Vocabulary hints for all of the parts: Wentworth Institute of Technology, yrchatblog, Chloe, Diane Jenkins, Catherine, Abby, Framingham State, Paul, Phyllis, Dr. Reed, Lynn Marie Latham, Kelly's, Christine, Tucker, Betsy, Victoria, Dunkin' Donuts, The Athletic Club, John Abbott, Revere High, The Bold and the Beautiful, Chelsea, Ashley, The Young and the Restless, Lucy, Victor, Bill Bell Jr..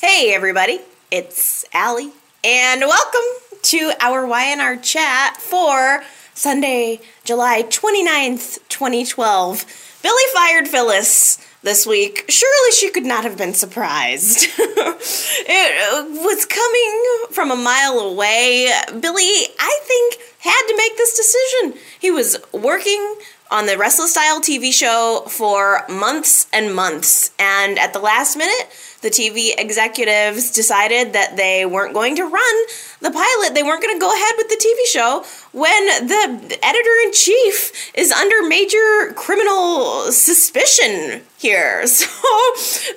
Hey everybody, it's Allie, and welcome to our YNR chat for Sunday, July 29th, 2012. Billy fired Phyllis this week. Surely she could not have been surprised. It was coming from a mile away. Billy, I think, had to make this decision. He was working on the Restless Style TV show for months and months, and at the last minute, the TV executives decided that they weren't going to run the pilot. They weren't going to go ahead with the TV show when the editor-in-chief is under major criminal suspicion here. So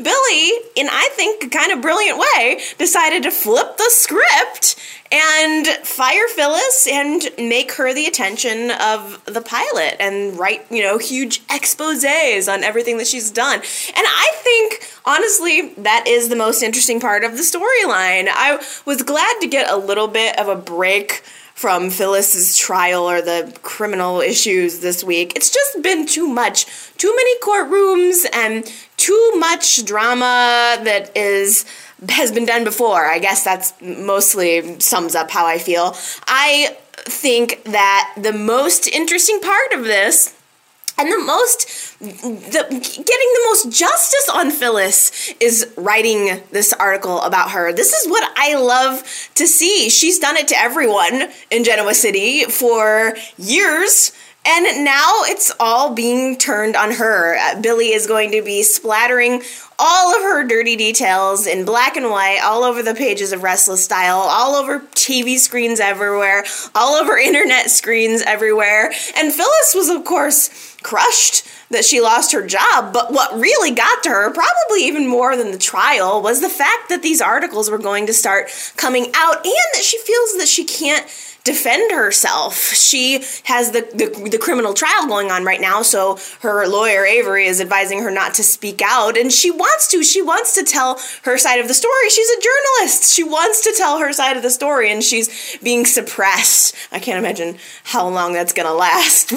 Billy, in I think a kind of brilliant way, decided to flip the script and fire Phyllis and make her the attention of the pilot and write, huge exposés on everything that she's done. And I think, honestly, that is the most interesting part of the storyline. I was glad to get a little bit of a break from Phyllis's trial or the criminal issues this week. It's just been too much. Too many courtrooms and too much drama that has been done before. I guess that's mostly sums up how I feel. I think that the most interesting part of this and getting the most justice on Phyllis is writing this article about her. This is what I love to see. She's done it to everyone in Genoa City for years, and now it's all being turned on her. Billy is going to be splattering all of her dirty details in black and white, all over the pages of Restless Style, all over TV screens everywhere, all over internet screens everywhere. And Phyllis was, of course, crushed that she lost her job, but what really got to her, probably even more than the trial, was the fact that these articles were going to start coming out and that she feels that she can't defend herself. She has the criminal trial going on right now, so her lawyer Avery is advising her not to speak out, and she wants to tell her side of the story. She's a journalist. She wants to tell her side of the story, and she's being suppressed. I can't imagine how long that's gonna last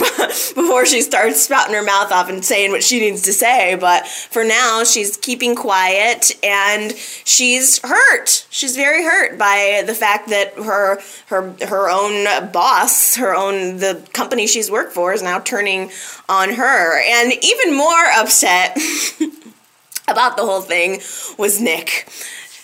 before she starts spouting her mouth off and saying what she needs to say, but for now she's keeping quiet, and she's hurt. She's very hurt by the fact that her own boss, the company she's worked for, is now turning on her. And even more upset about the whole thing was Nick.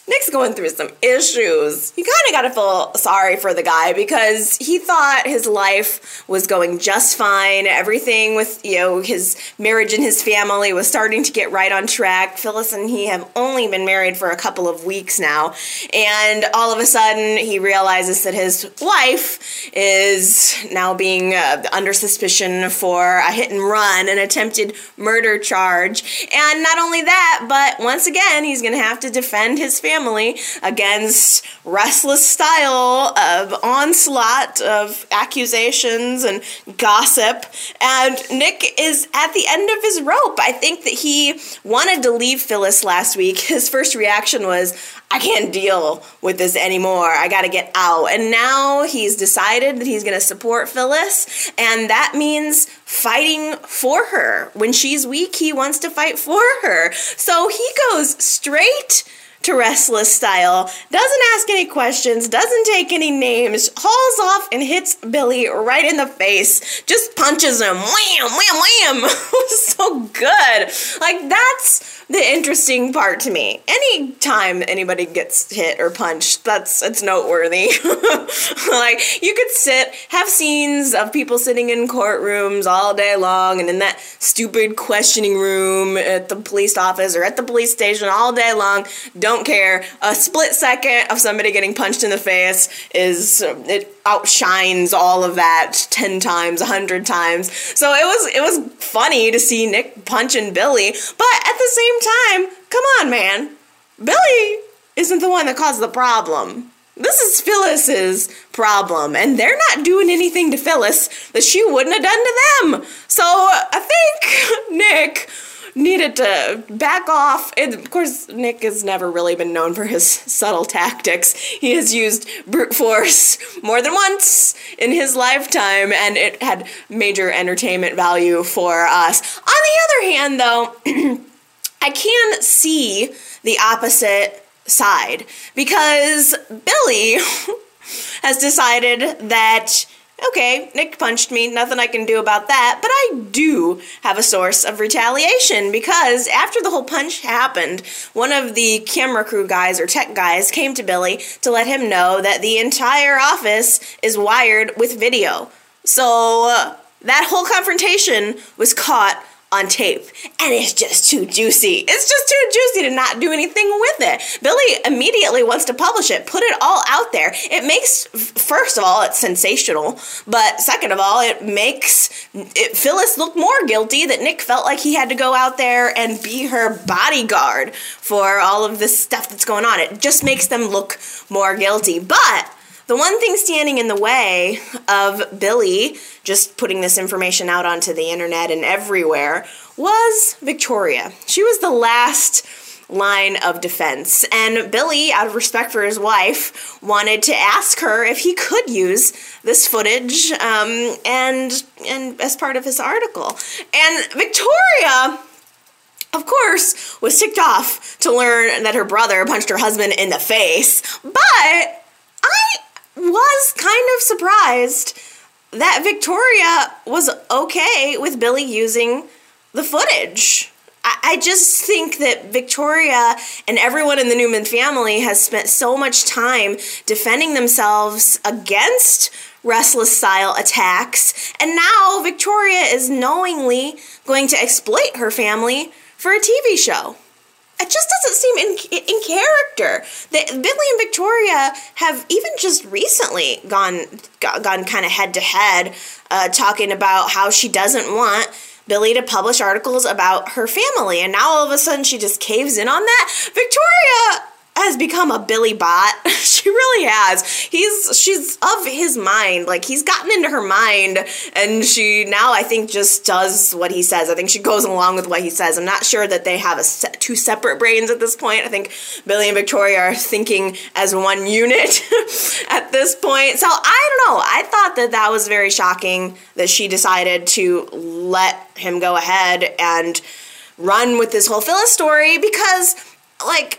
Nick's going through some issues. You kind of got to feel sorry for the guy because he thought his life was going just fine. Everything with, his marriage and his family was starting to get right on track. Phyllis and he have only been married for a couple of weeks now. And all of a sudden, he realizes that his wife is now being under suspicion for a hit and run, an attempted murder charge. And not only that, but once again, he's going to have to defend his family against Restless Style of onslaught of accusations and gossip, and Nick is at the end of his rope. I think that he wanted to leave Phyllis last week. His first reaction was, I can't deal with this anymore. I gotta get out. And now he's decided that he's gonna support Phyllis, and that means fighting for her. When she's weak, he wants to fight for her. So he goes straight to Restless Style, doesn't ask any questions, doesn't take any names, hauls off and hits Billy right in the face, just punches him, wham, wham, wham. It was so good. Like, that's the interesting part to me. Any time anybody gets hit or punched, it's noteworthy. Like, you could have scenes of people sitting in courtrooms all day long and in that stupid questioning room at the police office or at the police station all day long. Don't care. A split second of somebody getting punched in the face it outshines all of that 10 times, 100 times. So it was funny to see Nick punching Billy, but at the same time, come on, man. Billy isn't the one that caused the problem. This is Phyllis's problem, and they're not doing anything to Phyllis that she wouldn't have done to them. So I think Nick needed to back off. And of course, Nick has never really been known for his subtle tactics. He has used brute force more than once in his lifetime, and it had major entertainment value for us. On the other hand, though, I can see the opposite side, because Billy has decided that, okay, Nick punched me, nothing I can do about that, but I do have a source of retaliation, because after the whole punch happened, one of the camera crew guys or tech guys came to Billy to let him know that the entire office is wired with video. So that whole confrontation was caught on tape, and it's just too juicy. It's just too juicy to not do anything with it. Billy immediately wants to publish it, put it all out there. It makes, first of all, it's sensational, but second of all, it makes Phyllis look more guilty that Nick felt like he had to go out there and be her bodyguard for all of this stuff that's going on. It just makes them look more guilty, but the one thing standing in the way of Billy just putting this information out onto the internet and everywhere was Victoria. She was the last line of defense, and Billy, out of respect for his wife, wanted to ask her if he could use this footage and as part of his article. And Victoria, of course, was ticked off to learn that her brother punched her husband in the face, but was kind of surprised that Victoria was okay with Billy using the footage. I just think that Victoria and everyone in the Newman family has spent so much time defending themselves against Restless Style attacks, and now Victoria is knowingly going to exploit her family for a TV show. It just doesn't seem in character. Billy and Victoria have even just recently gone kind of head-to-head, talking about how she doesn't want Billy to publish articles about her family, and now all of a sudden she just caves in on that. Victoria has become a Billy bot. She really has. She's of his mind. Like, he's gotten into her mind, and she now, I think, just does what he says. I think she goes along with what he says. I'm not sure that they have two separate brains at this point. I think Billy and Victoria are thinking as one unit at this point. So, I don't know. I thought that was very shocking that she decided to let him go ahead and run with this whole Phyllis story, because, like,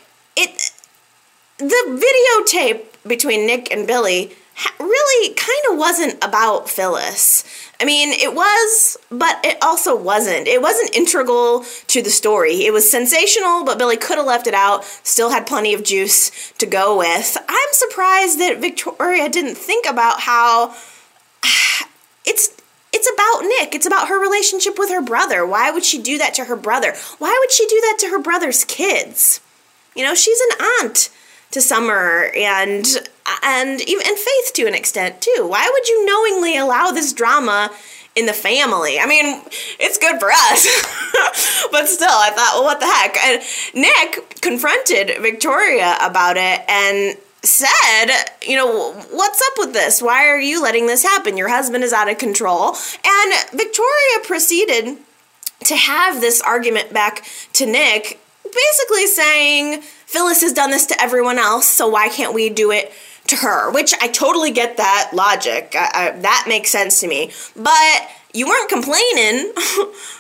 the videotape between Nick and Billy really kind of wasn't about Phyllis. I mean, it was, but it also wasn't. It wasn't integral to the story. It was sensational, but Billy could have left it out, still had plenty of juice to go with. I'm surprised that Victoria didn't think about how it's about Nick. It's about her relationship with her brother. Why would she do that to her brother? Why would she do that to her brother's kids? You know, she's an aunt to Summer and Faith to an extent, too. Why would you knowingly allow this drama in the family? I mean, it's good for us, but still, I thought, well, what the heck? And Nick confronted Victoria about it and said, you know, what's up with this? Why are you letting this happen? Your husband is out of control. And Victoria proceeded to have this argument back to Nick, basically saying, Phyllis has done this to everyone else, so why can't we do it to her? Which, I totally get that logic. That makes sense to me. But you weren't complaining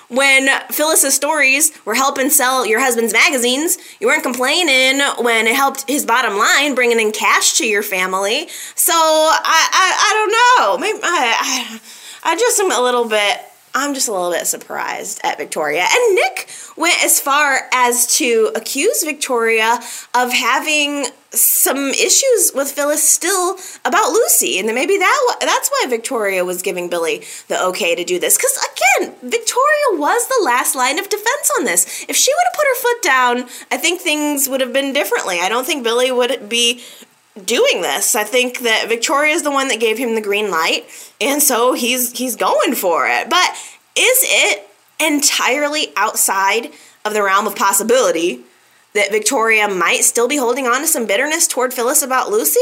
when Phyllis's stories were helping sell your husband's magazines. You weren't complaining when it helped his bottom line, bringing in cash to your family. So, I don't know. Maybe I just am a little bit surprised at Victoria. And Nick went as far as to accuse Victoria of having some issues with Phyllis still about Lucy, and maybe that's why Victoria was giving Billy the okay to do this. Because, again, Victoria was the last line of defense on this. If she would have put her foot down, I think things would have been differently. I don't think Billy would be doing this. I think that Victoria is the one that gave him the green light, and so he's going for it. But is it entirely outside of the realm of possibility that Victoria might still be holding on to some bitterness toward Phyllis about Lucy?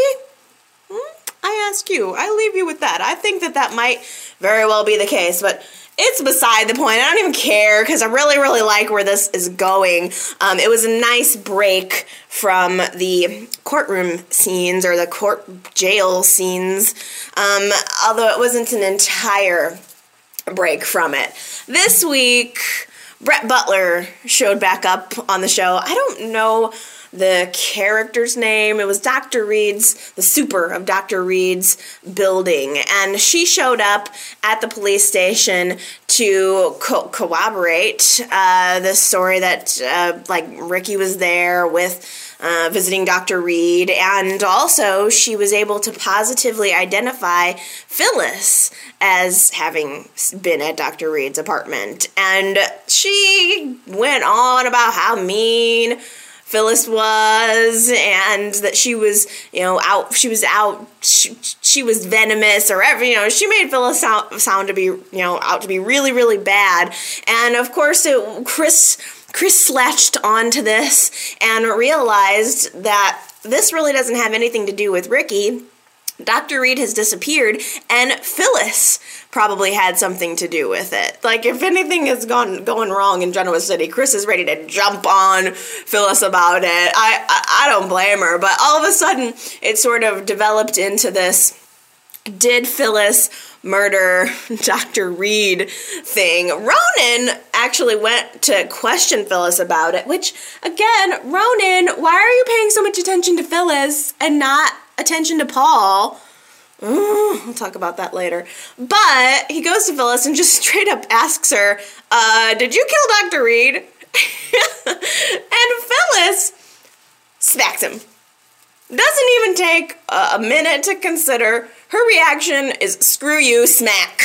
I ask you. I leave you with that. I think that might very well be the case, but it's beside the point. I don't even care, because I really, really like where this is going. It was a nice break from the courtroom scenes, or the court jail scenes, although it wasn't an entire break from it. This week, Brett Butler showed back up on the show. I don't know the character's name. It was Dr. Reed's, the super of Dr. Reed's building. And she showed up at the police station to corroborate the story that, like, Ricky was there with visiting Dr. Reed. And also, she was able to positively identify Phyllis as having been at Dr. Reed's apartment. And she went on about how mean Phyllis was, and that she was, you know, she was venomous, or every, you know, she made Phyllis sound to be, you know, out to be really, really bad. And of course, Chris slatched onto this and realized that this really doesn't have anything to do with Ricky. Dr. Reed has disappeared, and Phyllis probably had something to do with it. Like, if anything is going wrong in Genoa City, Chris is ready to jump on Phyllis about it. I don't blame her, but all of a sudden, it sort of developed into this, did Phyllis murder Dr. Reed thing. Ronan actually went to question Phyllis about it, which, again, Ronan, why are you paying so much attention to Phyllis and not attention to Paul? We'll talk about that later. But he goes to Phyllis and just straight up asks her, did you kill Dr. Reed? And Phyllis smacks him. Doesn't even take a minute to consider. Her reaction is, screw you, smack.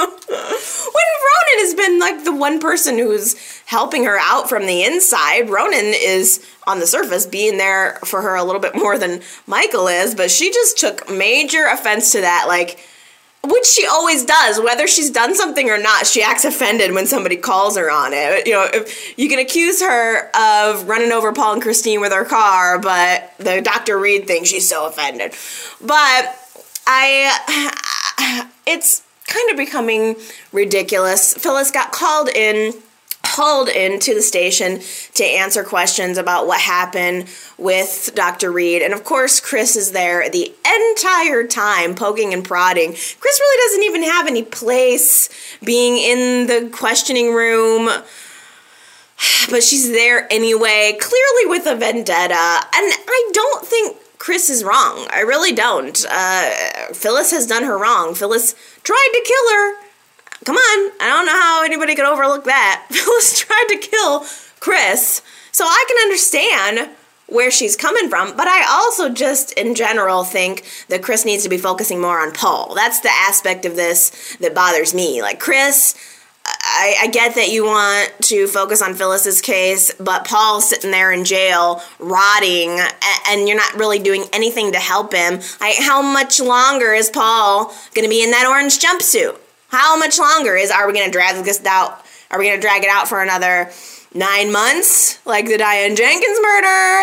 When Ronan has been, like, the one person who's helping her out from the inside, Ronan is, on the surface, being there for her a little bit more than Michael is, but she just took major offense to that, like, which she always does, whether she's done something or not, she acts offended when somebody calls her on it. You know, if you can accuse her of running over Paul and Christine with her car, but the Dr. Reed thing, she's so offended. But it's kind of becoming ridiculous. Phyllis got hauled into the station to answer questions about what happened with Dr. Reed. And of course, Chris is there the entire time, poking and prodding. Chris really doesn't even have any place being in the questioning room, but she's there anyway, clearly with a vendetta. And I don't think Chris is wrong. I really don't. Phyllis has done her wrong. Phyllis tried to kill her. Come on. I don't know how anybody could overlook that. Phyllis tried to kill Chris. So I can understand where she's coming from, but I also just, in general, think that Chris needs to be focusing more on Paul. That's the aspect of this that bothers me. Like, Chris, I get that you want to focus on Phyllis's case, but Paul's sitting there in jail, rotting, and you're not really doing anything to help him. How much longer is Paul going to be in that orange jumpsuit? How much longer are we going to drag this out? Are we going to drag it out for another 9 months? Like the Diane Jenkins murder?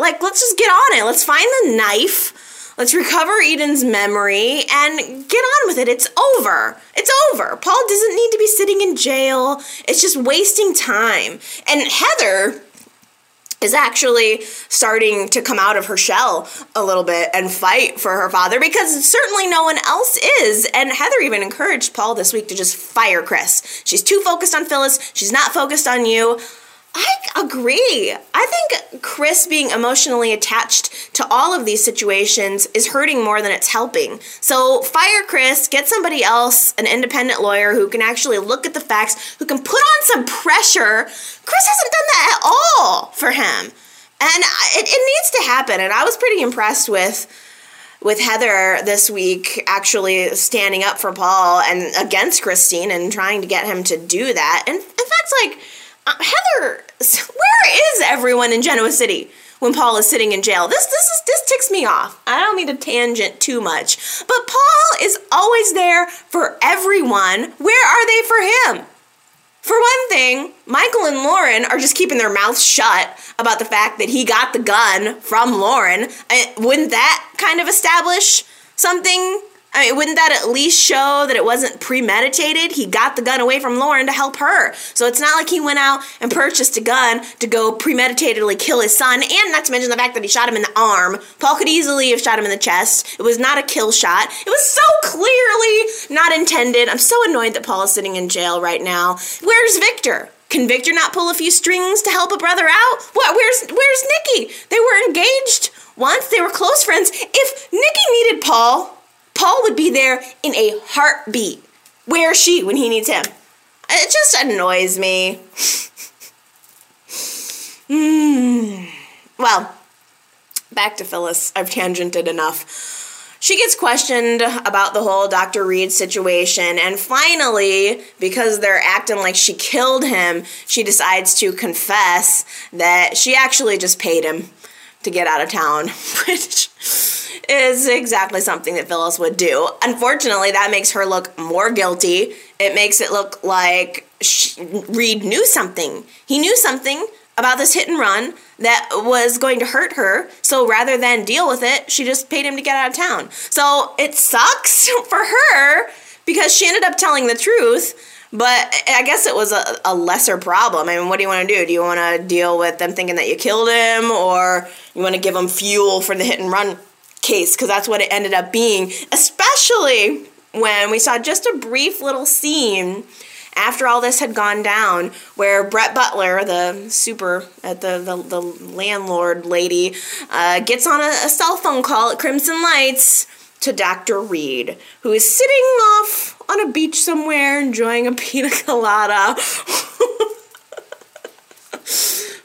Like, let's just get on it. Let's find the knife. Let's recover Eden's memory and get on with it. It's over. It's over. Paul doesn't need to be sitting in jail. It's just wasting time. And Heather is actually starting to come out of her shell a little bit and fight for her father, because certainly no one else is. And Heather even encouraged Paul this week to just fire Chris. She's too focused on Phyllis. She's not focused on you. I agree. I think Chris being emotionally attached to all of these situations is hurting more than it's helping. So fire Chris, get somebody else, an independent lawyer who can actually look at the facts, who can put on some pressure. Chris hasn't done that at all for him. And it needs to happen. And I was pretty impressed with Heather this week actually standing up for Paul and against Christine and trying to get him to do that. And in fact, like, Heather, where is everyone in Genoa City when Paul is sitting in jail? This ticks me off. I don't mean to tangent too much, but Paul is always there for everyone. Where are they for him? For one thing, Michael and Lauren are just keeping their mouths shut about the fact that he got the gun from Lauren. Wouldn't that kind of establish something? I mean, wouldn't that at least show that it wasn't premeditated? He got the gun away from Lauren to help her. So it's not like he went out and purchased a gun to go premeditatedly kill his son, and not to mention the fact that he shot him in the arm. Paul could easily have shot him in the chest. It was not a kill shot. It was so clearly not intended. I'm so annoyed that Paul is sitting in jail right now. Where's Victor? Can Victor not pull a few strings to help a brother out? What? Where's Nikki? They were engaged once. They were close friends. If Nikki needed Paul would be there in a heartbeat. Where's she when he needs him? It just annoys me. Well, back to Phyllis. I've tangented enough. She gets questioned about the whole Dr. Reed situation, and finally, because they're acting like she killed him, she decides to confess that she actually just paid him to get out of town, which is exactly something that Phyllis would do. Unfortunately, that makes her look more guilty. It makes it look like Reed knew something. He knew something about this hit and run that was going to hurt her, so rather than deal with it, she just paid him to get out of town. So it sucks for her because she ended up telling the truth, but I guess it was a lesser problem. I mean, what do you want to do? Do you want to deal with them thinking that you killed him, or you want to give them fuel for the hit and run case? Because that's what it ended up being, especially when we saw just a brief little scene after all this had gone down, where Brett Butler, the landlord lady, gets on a cell phone call at Crimson Lights to Dr. Reed, who is sitting off on a beach somewhere enjoying a pina colada.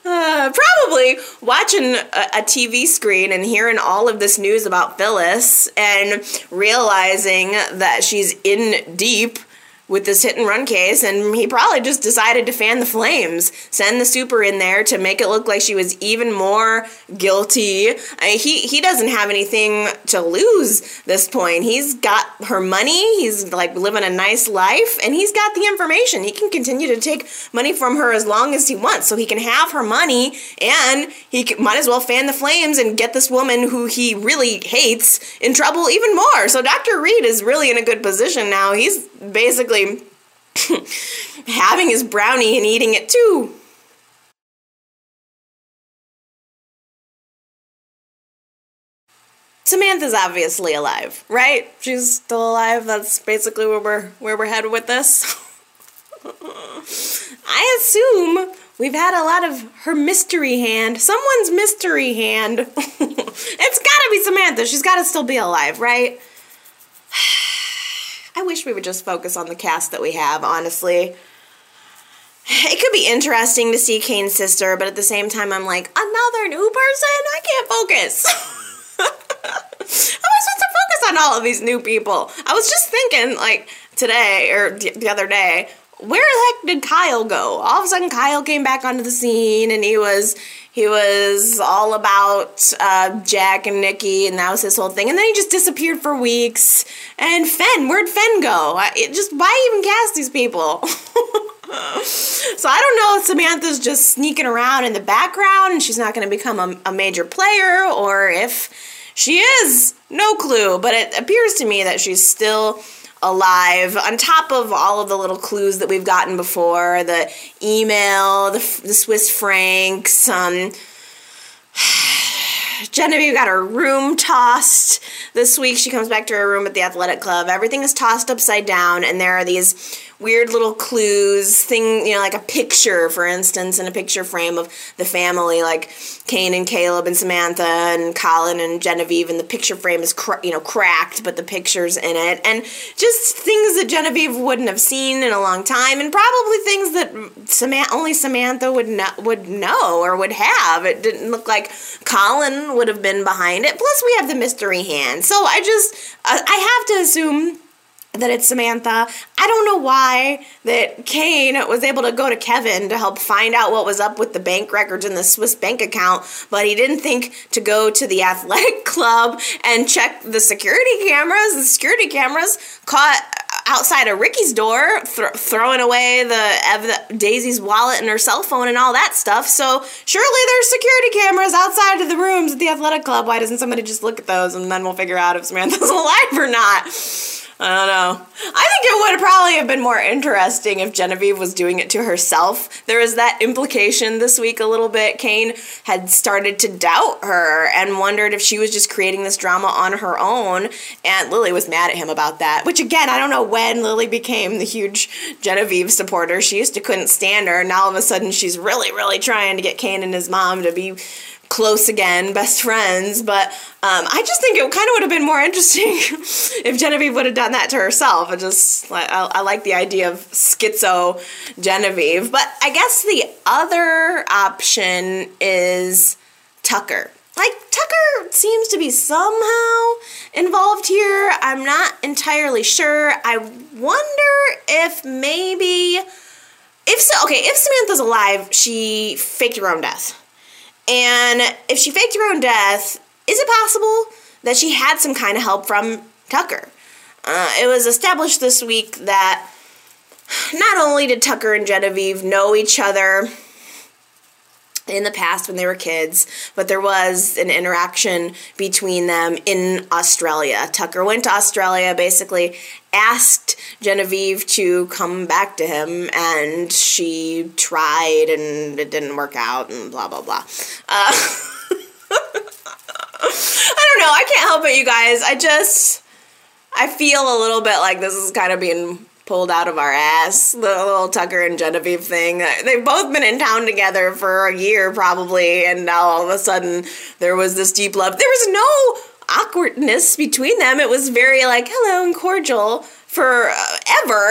Probably watching a TV screen and hearing all of this news about Phyllis and realizing that she's in deep with this hit and run case, and he probably just decided to fan the flames, send the super in there to make it look like she was even more guilty. I mean, he doesn't have anything to lose at this point. He's got her money, he's like living a nice life, and he's got the information. He can continue to take money from her as long as he wants, so he can have her money, and he might as well fan the flames and get this woman who he really hates in trouble even more. So Dr. Reed is really in a good position now. He's basically having his brownie and eating it too. Samantha's obviously alive, right? She's still alive. That's basically where we're headed with this. I assume we've had a lot of her mystery hand. Someone's mystery hand. It's gotta be Samantha. She's gotta still be alive, right? I wish we would just focus on the cast that we have, honestly. It could be interesting to see Cain's sister, but at the same time, I'm like, another new person? I can't focus. How am I supposed to focus on all of these new people? I was just thinking, like, today, or the other day, where the heck did Kyle go? All of a sudden, Kyle came back onto the scene, and he was all about Jack and Nikki, and that was his whole thing. And then he just disappeared for weeks. And Fen, where'd Fen go? Why even cast these people? So I don't know if Samantha's just sneaking around in the background and she's not going to become a major player, or if she is. No clue. But it appears to me that she's still alive, on top of all of the little clues that we've gotten before, the email, the Swiss francs, Genevieve got her room tossed this week. She comes back to her room at the athletic club. Everything is tossed upside down, and there are these weird little clues, like a picture, for instance, in a picture frame of the family, like Cain and Caleb and Samantha and Colin and Genevieve, and the picture frame is cracked, but the picture's in it, and just things that Genevieve wouldn't have seen in a long time, and probably things that only Samantha would know or would have. It didn't look like Colin would have been behind it. Plus, we have the mystery hand, so I have to assume that it's Samantha. I don't know why that Cain was able to go to Kevin to help find out what was up with the bank records in the Swiss bank account, but he didn't think to go to the athletic club and check the security cameras. The security cameras caught outside of Ricky's door, throwing away Daisy's wallet and her cell phone and all that stuff. So surely there's security cameras outside of the rooms at the athletic club. Why doesn't somebody just look at those, and then we'll figure out if Samantha's alive or not? I don't know. I think it would probably have been more interesting if Genevieve was doing it to herself. There is that implication this week a little bit. Cain had started to doubt her and wondered if she was just creating this drama on her own, and Lily was mad at him about that. Which, again, I don't know when Lily became the huge Genevieve supporter. She used to couldn't stand her, and now all of a sudden she's really, really trying to get Cain and his mom to be close again, best friends, but I just think it kind of would have been more interesting if Genevieve would have done that to herself. I like the idea of schizo Genevieve, but I guess the other option is Tucker. Like, Tucker seems to be somehow involved here. I'm not entirely sure. I wonder if maybe, if Samantha's alive, she faked her own death. And if she faked her own death, is it possible that she had some kind of help from Tucker? It was established this week that not only did Tucker and Genevieve know each other in the past when they were kids, but there was an interaction between them in Australia. Tucker went to Australia, basically asked Genevieve to come back to him, and she tried, and it didn't work out, and blah, blah, blah. I don't know. I can't help it, you guys. I feel a little bit like this is kind of being pulled out of our ass, the little Tucker and Genevieve thing. They've both been in town together for a year, probably, and now all of a sudden there was this deep love. There was no awkwardness between them. It was very like hello and cordial forever,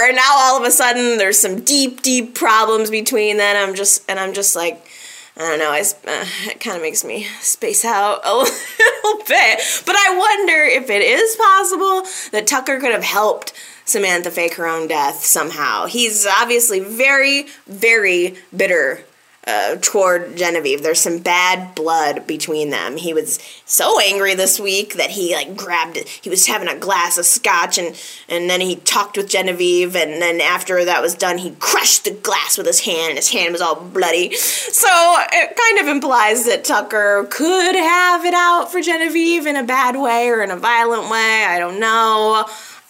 and now all of a sudden there's some deep problems between them. I'm just like, I don't know, it kind of makes me space out a little bit, but I wonder if it is possible that Tucker could have helped Samantha fake her own death somehow. He's obviously very, very bitter toward Genevieve. There's some bad blood between them. He was so angry this week that he grabbed it. He was having a glass of scotch and then he talked with Genevieve, and then after that was done he crushed the glass with his hand, and his hand was all bloody. So it kind of implies that Tucker could have it out for Genevieve in a bad way or in a violent way. I don't know.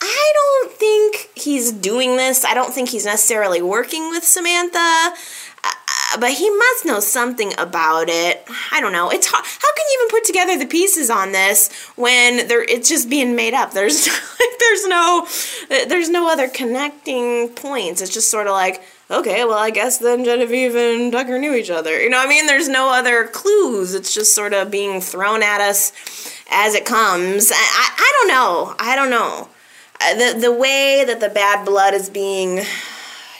I don't think he's doing this. I don't think he's necessarily working with Samantha. But he must know something about it. I don't know. It's hard. How can you even put together the pieces on this when it's just being made up? There's no other connecting points. It's just sort of like, okay, well, I guess then Genevieve and Tucker knew each other. You know what I mean? There's no other clues. It's just sort of being thrown at us as it comes. I don't know. The way that the bad blood is being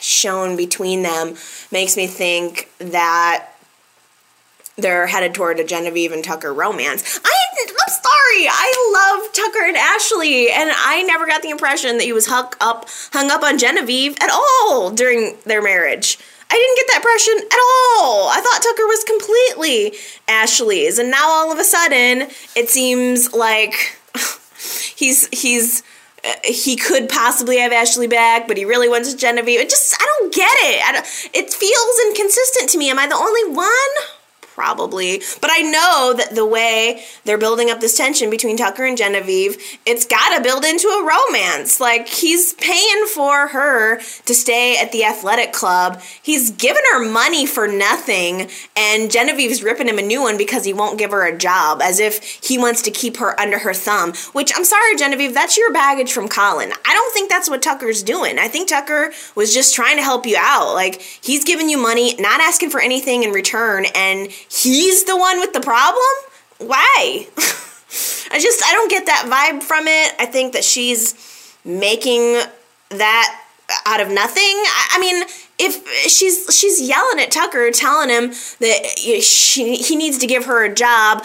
shown between them makes me think that they're headed toward a Genevieve and Tucker romance. I'm sorry. I love Tucker and Ashley, and I never got the impression that he was hung up on Genevieve at all during their marriage. I didn't get that impression at all. I thought Tucker was completely Ashley's, and now all of a sudden it seems like he could possibly have Ashley back, but he really wants Genevieve. I don't get it. It feels inconsistent to me. Am I the only one? Probably. But I know that the way they're building up this tension between Tucker and Genevieve, it's got to build into a romance. Like, he's paying for her to stay at the athletic club. He's giving her money for nothing, and Genevieve's ripping him a new one because he won't give her a job, as if he wants to keep her under her thumb. Which, I'm sorry, Genevieve, that's your baggage from Colin. I don't think that's what Tucker's doing. I think Tucker was just trying to help you out. Like, he's giving you money, not asking for anything in return, and he's the one with the problem? Why? I don't get that vibe from it. I think that she's making that out of nothing. I mean, if she's yelling at Tucker, telling him that he needs to give her a job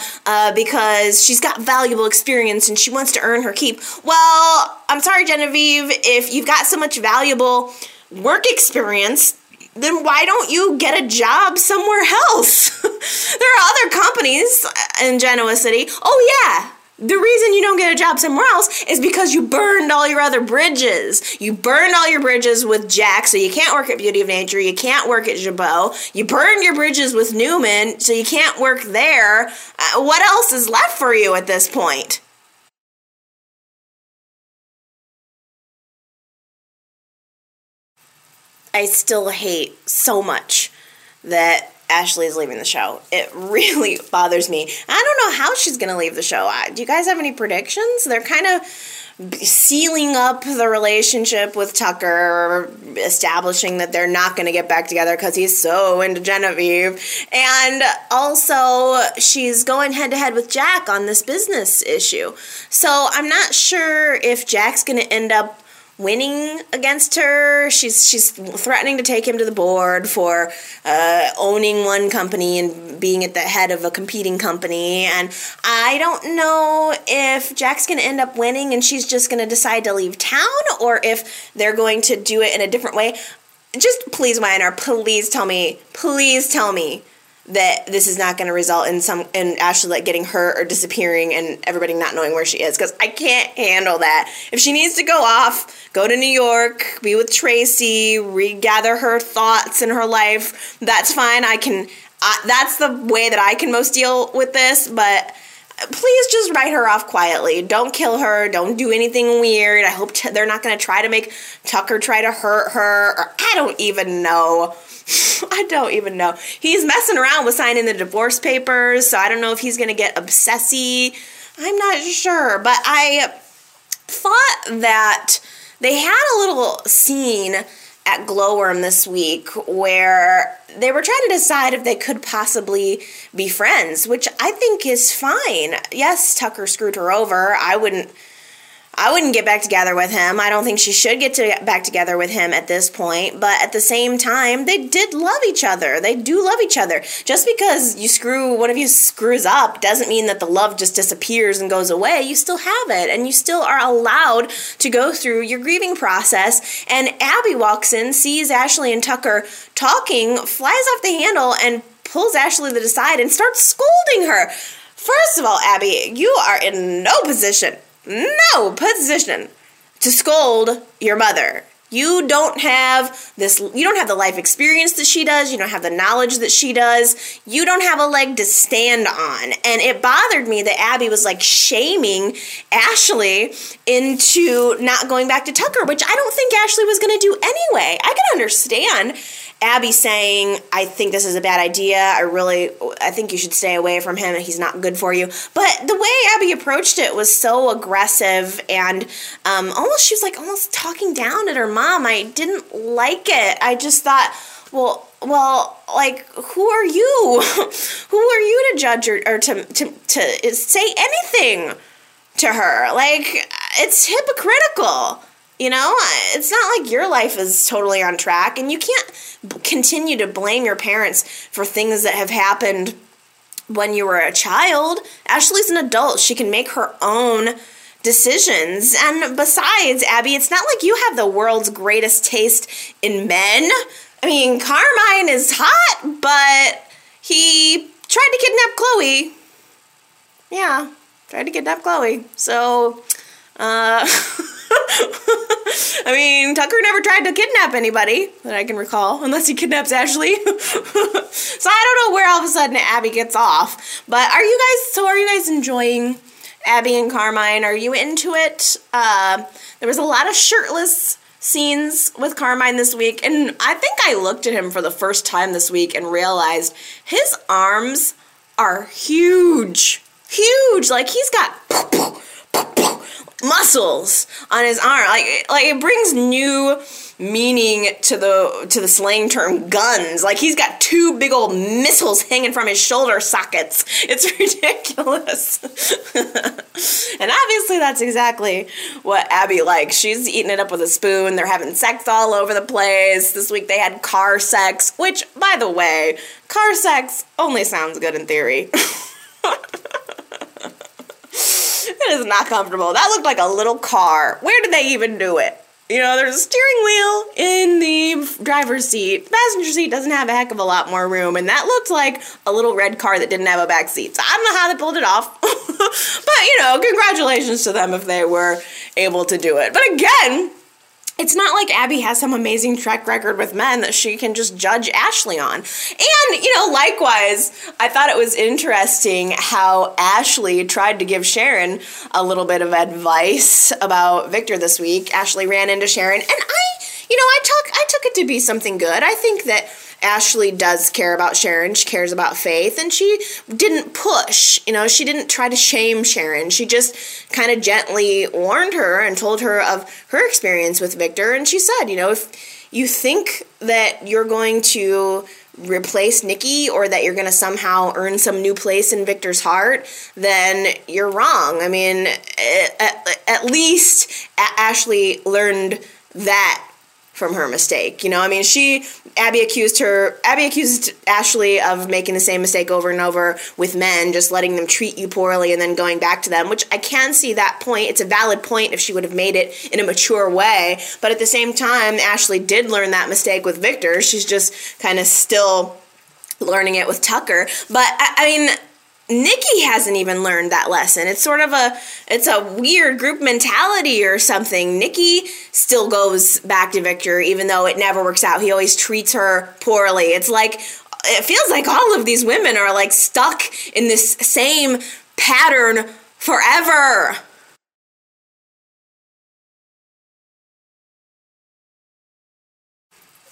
because she's got valuable experience and she wants to earn her keep. Well, I'm sorry, Genevieve, if you've got so much valuable work experience, then why don't you get a job somewhere else? There are other companies in Genoa City. Oh, yeah. The reason you don't get a job somewhere else is because you burned all your other bridges. You burned all your bridges with Jack, so you can't work at Beauty of Nature. You can't work at Jabot. You burned your bridges with Newman, so you can't work there. What else is left for you at this point? I still hate so much that Ashley is leaving the show. It really bothers me. I don't know how she's going to leave the show. Do you guys have any predictions? They're kind of sealing up the relationship with Tucker, establishing that they're not going to get back together because he's so into Genevieve. And also, she's going head-to-head with Jack on this business issue. So I'm not sure if Jack's going to end up winning against her. She's threatening to take him to the board for owning one company and being at the head of a competing company, and I don't know if Jack's going to end up winning and she's just going to decide to leave town, or if they're going to do it in a different way. Just please, YNR, please tell me that this is not going to result in Ashley like getting hurt or disappearing and everybody not knowing where she is, because I can't handle that. If she needs to go off, go to New York, be with Tracy, regather her thoughts in her life, that's fine. That's the way that I can most deal with this, but please just write her off quietly. Don't kill her. Don't do anything weird. I hope they're not going to try to make Tucker try to hurt her, or I don't even know. He's messing around with signing the divorce papers, so I don't know if he's going to get obsessy. I'm not sure, but I thought that they had a little scene at Glowworm this week where they were trying to decide if they could possibly be friends, which I think is fine. Yes, Tucker screwed her over. I wouldn't get back together with him. I don't think she should get back together with him at this point. But at the same time, they did love each other. They do love each other. Just because one of you screws up doesn't mean that the love just disappears and goes away. You still have it, and you still are allowed to go through your grieving process. And Abby walks in, sees Ashley and Tucker talking, flies off the handle, and pulls Ashley to the side and starts scolding her. First of all, Abby, you are in no position to scold your mother. You don't have the life experience that she does. You don't have the knowledge that she does. You don't have a leg to stand on. And it bothered me that Abby was like shaming Ashley into not going back to Tucker, which I don't think Ashley was going to do anyway. I can understand Abby saying, I think this is a bad idea. I think you should stay away from him and he's not good for you. But the way Abby approached it was so aggressive and she was like almost talking down at her mom. I didn't like it. I just thought, well, like, who are you? Who are you to judge or to say anything to her? Like, it's hypocritical. You know, it's not like your life is totally on track, and you can't continue to blame your parents for things that have happened when you were a child. Ashley's an adult. She can make her own decisions. And besides, Abby, it's not like you have the world's greatest taste in men. I mean, Carmine is hot, but he tried to kidnap Chloe. Yeah, tried to kidnap Chloe. So, I mean, Tucker never tried to kidnap anybody that I can recall, unless he kidnaps Ashley. So I don't know where all of a sudden Abby gets off. But are you guys enjoying Abby and Carmine? Are you into it? There was a lot of shirtless scenes with Carmine this week, and I think I looked at him for the first time this week and realized his arms are huge. Huge! Like, he's got muscles on his arm, like it brings new meaning to the slang term guns. Like, he's got two big old missiles hanging from his shoulder sockets. It's ridiculous. And obviously that's exactly what Abby likes. She's eating it up with a spoon. They're having sex all over the place. This week they had car sex, which, by the way, car sex only sounds good in theory. It is not comfortable. That looked like a little car. Where did they even do it? You know, there's a steering wheel in the driver's seat. Passenger seat doesn't have a heck of a lot more room, and that looked like a little red car that didn't have a back seat. So I don't know how they pulled it off. But, you know, congratulations to them if they were able to do it. But again, it's not like Abby has some amazing track record with men that she can just judge Ashley on. And, you know, likewise, I thought it was interesting how Ashley tried to give Sharon a little bit of advice about Victor this week. Ashley ran into Sharon, and I you know, I took it to be something good. I think that Ashley does care about Sharon. She cares about Faith, and she didn't push. You know, she didn't try to shame Sharon. She just kind of gently warned her and told her of her experience with Victor, and she said, you know, if you think that you're going to replace Nikki or that you're going to somehow earn some new place in Victor's heart, then you're wrong. I mean, at least Ashley learned that from her mistake. You know, I mean, Abby accused Ashley of making the same mistake over and over with men, just letting them treat you poorly and then going back to them, which I can see that point. It's a valid point if she would have made it in a mature way. But at the same time, Ashley did learn that mistake with Victor. She's just kind of still learning it with Tucker. But I mean, Nikki hasn't even learned that lesson. It's sort of a weird group mentality or something. Nikki still goes back to Victor even though it never works out. He always treats her poorly. It feels like all of these women are like stuck in this same pattern forever.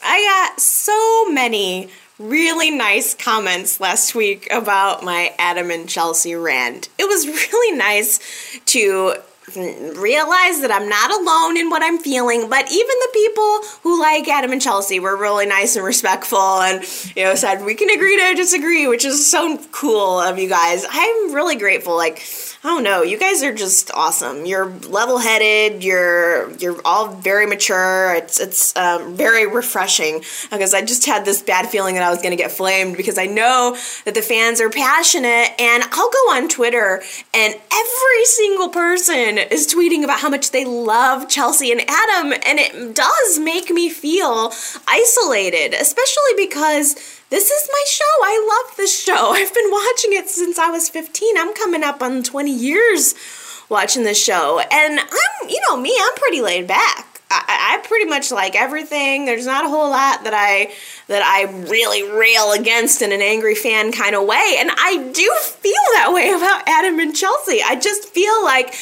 I got so many really nice comments last week about my Adam and Chelsea rant. It was really nice to realize that I'm not alone in what I'm feeling, but even the people who like Adam and Chelsea were really nice and respectful and, you know, said we can agree to disagree, which is so cool of you guys. I'm really grateful. Like, I don't know, you guys are just awesome. You're level-headed, you're all very mature. It's very refreshing, because I just had this bad feeling that I was going to get flamed, because I know that the fans are passionate, and I'll go on Twitter and every single person is tweeting about how much they love Chelsea and Adam, and it does make me feel isolated, especially because this is my show. I love this show. I've been watching it since I was 15. I'm coming up on 20 years watching this show, and I'm, you know me, I'm pretty laid back. I pretty much like everything. There's not a whole lot that I really rail against in an angry fan kind of way, and I do feel that way about Adam and Chelsea. I just feel like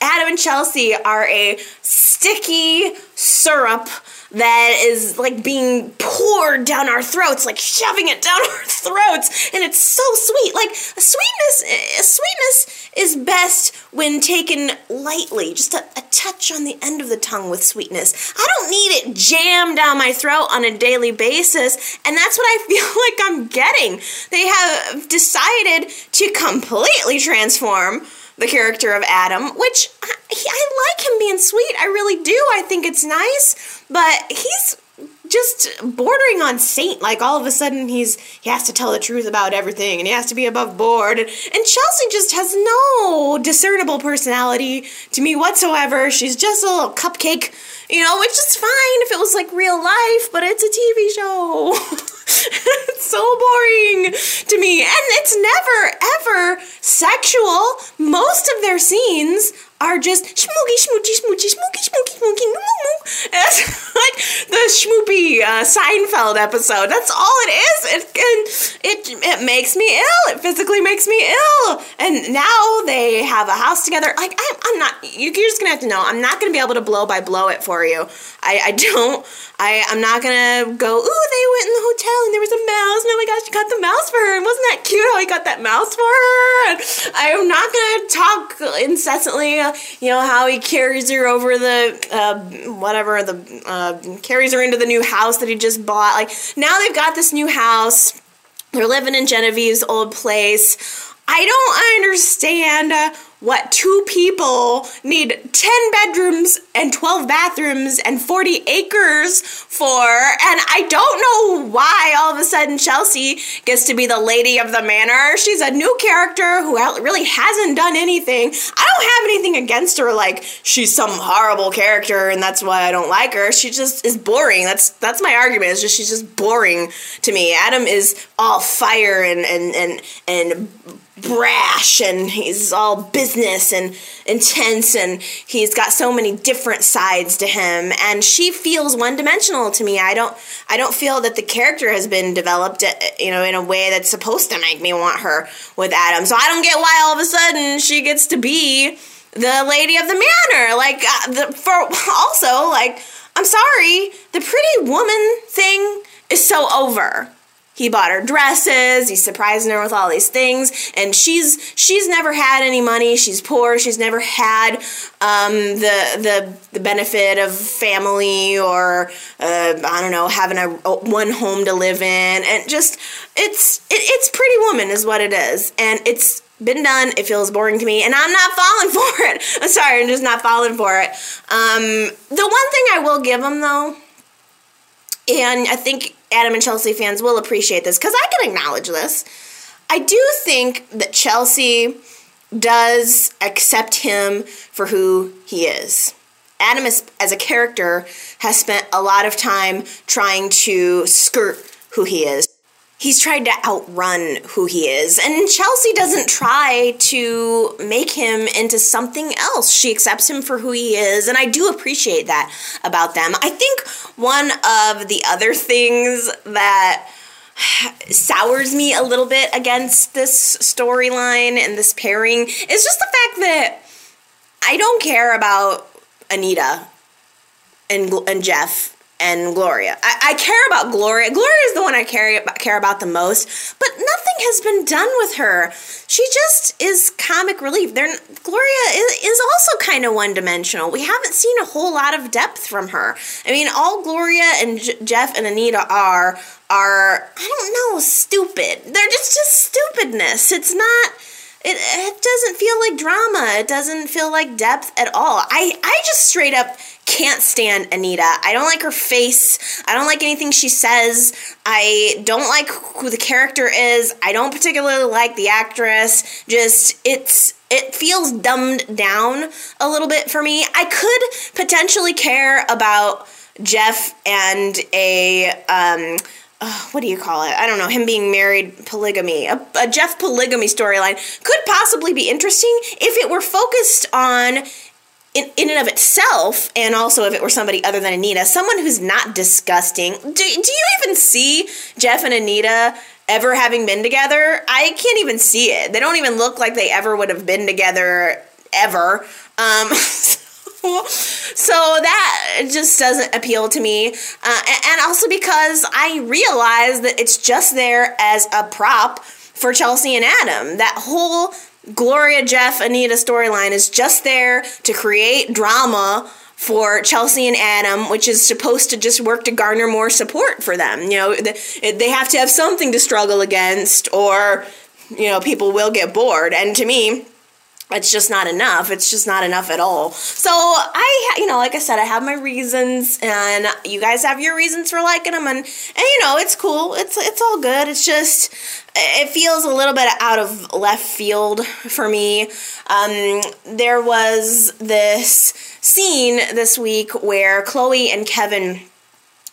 Adam and Chelsea are a sticky syrup that is like being poured down our throats, like shoving it down our throats, and it's so sweet. Like, sweetness is best when taken lightly, just a touch on the end of the tongue with sweetness. I don't need it jammed down my throat on a daily basis, and that's what I feel like I'm getting. They have decided to completely transform the character of Adam, which I like him being sweet. I really do. I think it's nice, but he's just bordering on saint. Like, all of a sudden he has to tell the truth about everything, and he has to be above board, and Chelsea just has no discernible personality to me whatsoever. She's just a little cupcake, you know, which is fine if it was like real life, but it's a TV show. It's so boring to me, and it's never ever sexual. Most of their scenes are just schmooky, schmooky, schmooky, schmooky, schmooky, schmooky, moo. It's like the schmoopy Seinfeld episode. That's all it is. It makes me ill. It physically makes me ill. And now they have a house together. Like, I'm not. You're just gonna have to know. I'm not gonna be able to blow by blow it for you. I'm not gonna go, ooh, they went in the hotel and there was a mouse, and oh my gosh, you got the mouse for her, and wasn't that cute how I got that mouse for her? And I'm not gonna talk incessantly, you know, how he carries her over carries her into the new house that he just bought. Like, now they've got this new house, they're living in Genevieve's old place. I don't understand what two people need 10 bedrooms and 12 bathrooms and 40 acres for, and I don't know why all of a sudden Chelsea gets to be the lady of the manor. She's a new character who really hasn't done anything. I don't have anything against her, like she's some horrible character and that's why I don't like her. She just is boring. That's my argument. It's just she's just boring to me. Adam is all fire and brash, and he's all business and intense, and he's got so many different sides to him, and she feels one-dimensional to me. I don't feel that the character has been developed, you know, in a way that's supposed to make me want her with Adam. So I don't get why all of a sudden she gets to be the lady of the manor. Like, also, like, I'm sorry, the pretty woman thing is so over. He bought her dresses, he's surprising her with all these things, and she's never had any money, she's poor, she's never had the benefit of family or, I don't know, having one home to live in, and just, it's pretty woman is what it is, and it's been done, it feels boring to me, and I'm not falling for it. I'm sorry, I'm just not falling for it. The one thing I will give him, though, and I think Adam and Chelsea fans will appreciate this, because I can acknowledge this. I do think that Chelsea does accept him for who he is. Adam, as a character, has spent a lot of time trying to skirt who he is. He's tried to outrun who he is, and Chelsea doesn't try to make him into something else. She accepts him for who he is, and I do appreciate that about them. I think one of the other things that sours me a little bit against this storyline and this pairing is just the fact that I don't care about Anita and Jeff and Gloria. I care about Gloria. Gloria is the one I care about the most, but nothing has been done with her. She just is comic relief. Gloria is also kind of one-dimensional. We haven't seen a whole lot of depth from her. I mean, all Gloria and Jeff and Anita are, I don't know, stupid. They're just stupidness. It's not... It doesn't feel like drama. It doesn't feel like depth at all. I just straight up can't stand Anita. I don't like her face. I don't like anything she says. I don't like who the character is. I don't particularly like the actress. Just, it feels dumbed down a little bit for me. I could potentially care about Jeff and what do you call it? I don't know, him being married, polygamy. A Jeff polygamy storyline could possibly be interesting if it were focused on, in and of itself, and also if it were somebody other than Anita, someone who's not disgusting. Do you even see Jeff and Anita ever having been together? I can't even see it. They don't even look like they ever would have been together, ever. So that just doesn't appeal to me, and also because I realize that it's just there as a prop for Chelsea and Adam. That whole Gloria, Jeff, Anita storyline is just there to create drama for Chelsea and Adam, which is supposed to just work to garner more support for them. You know, they have to have something to struggle against, or, you know, people will get bored, and to me... it's just not enough. It's just not enough at all. So like I said, I have my reasons, and you guys have your reasons for liking them, and you know, it's cool. It's all good. It's just, it feels a little bit out of left field for me. There was this scene this week where Chloe and Kevin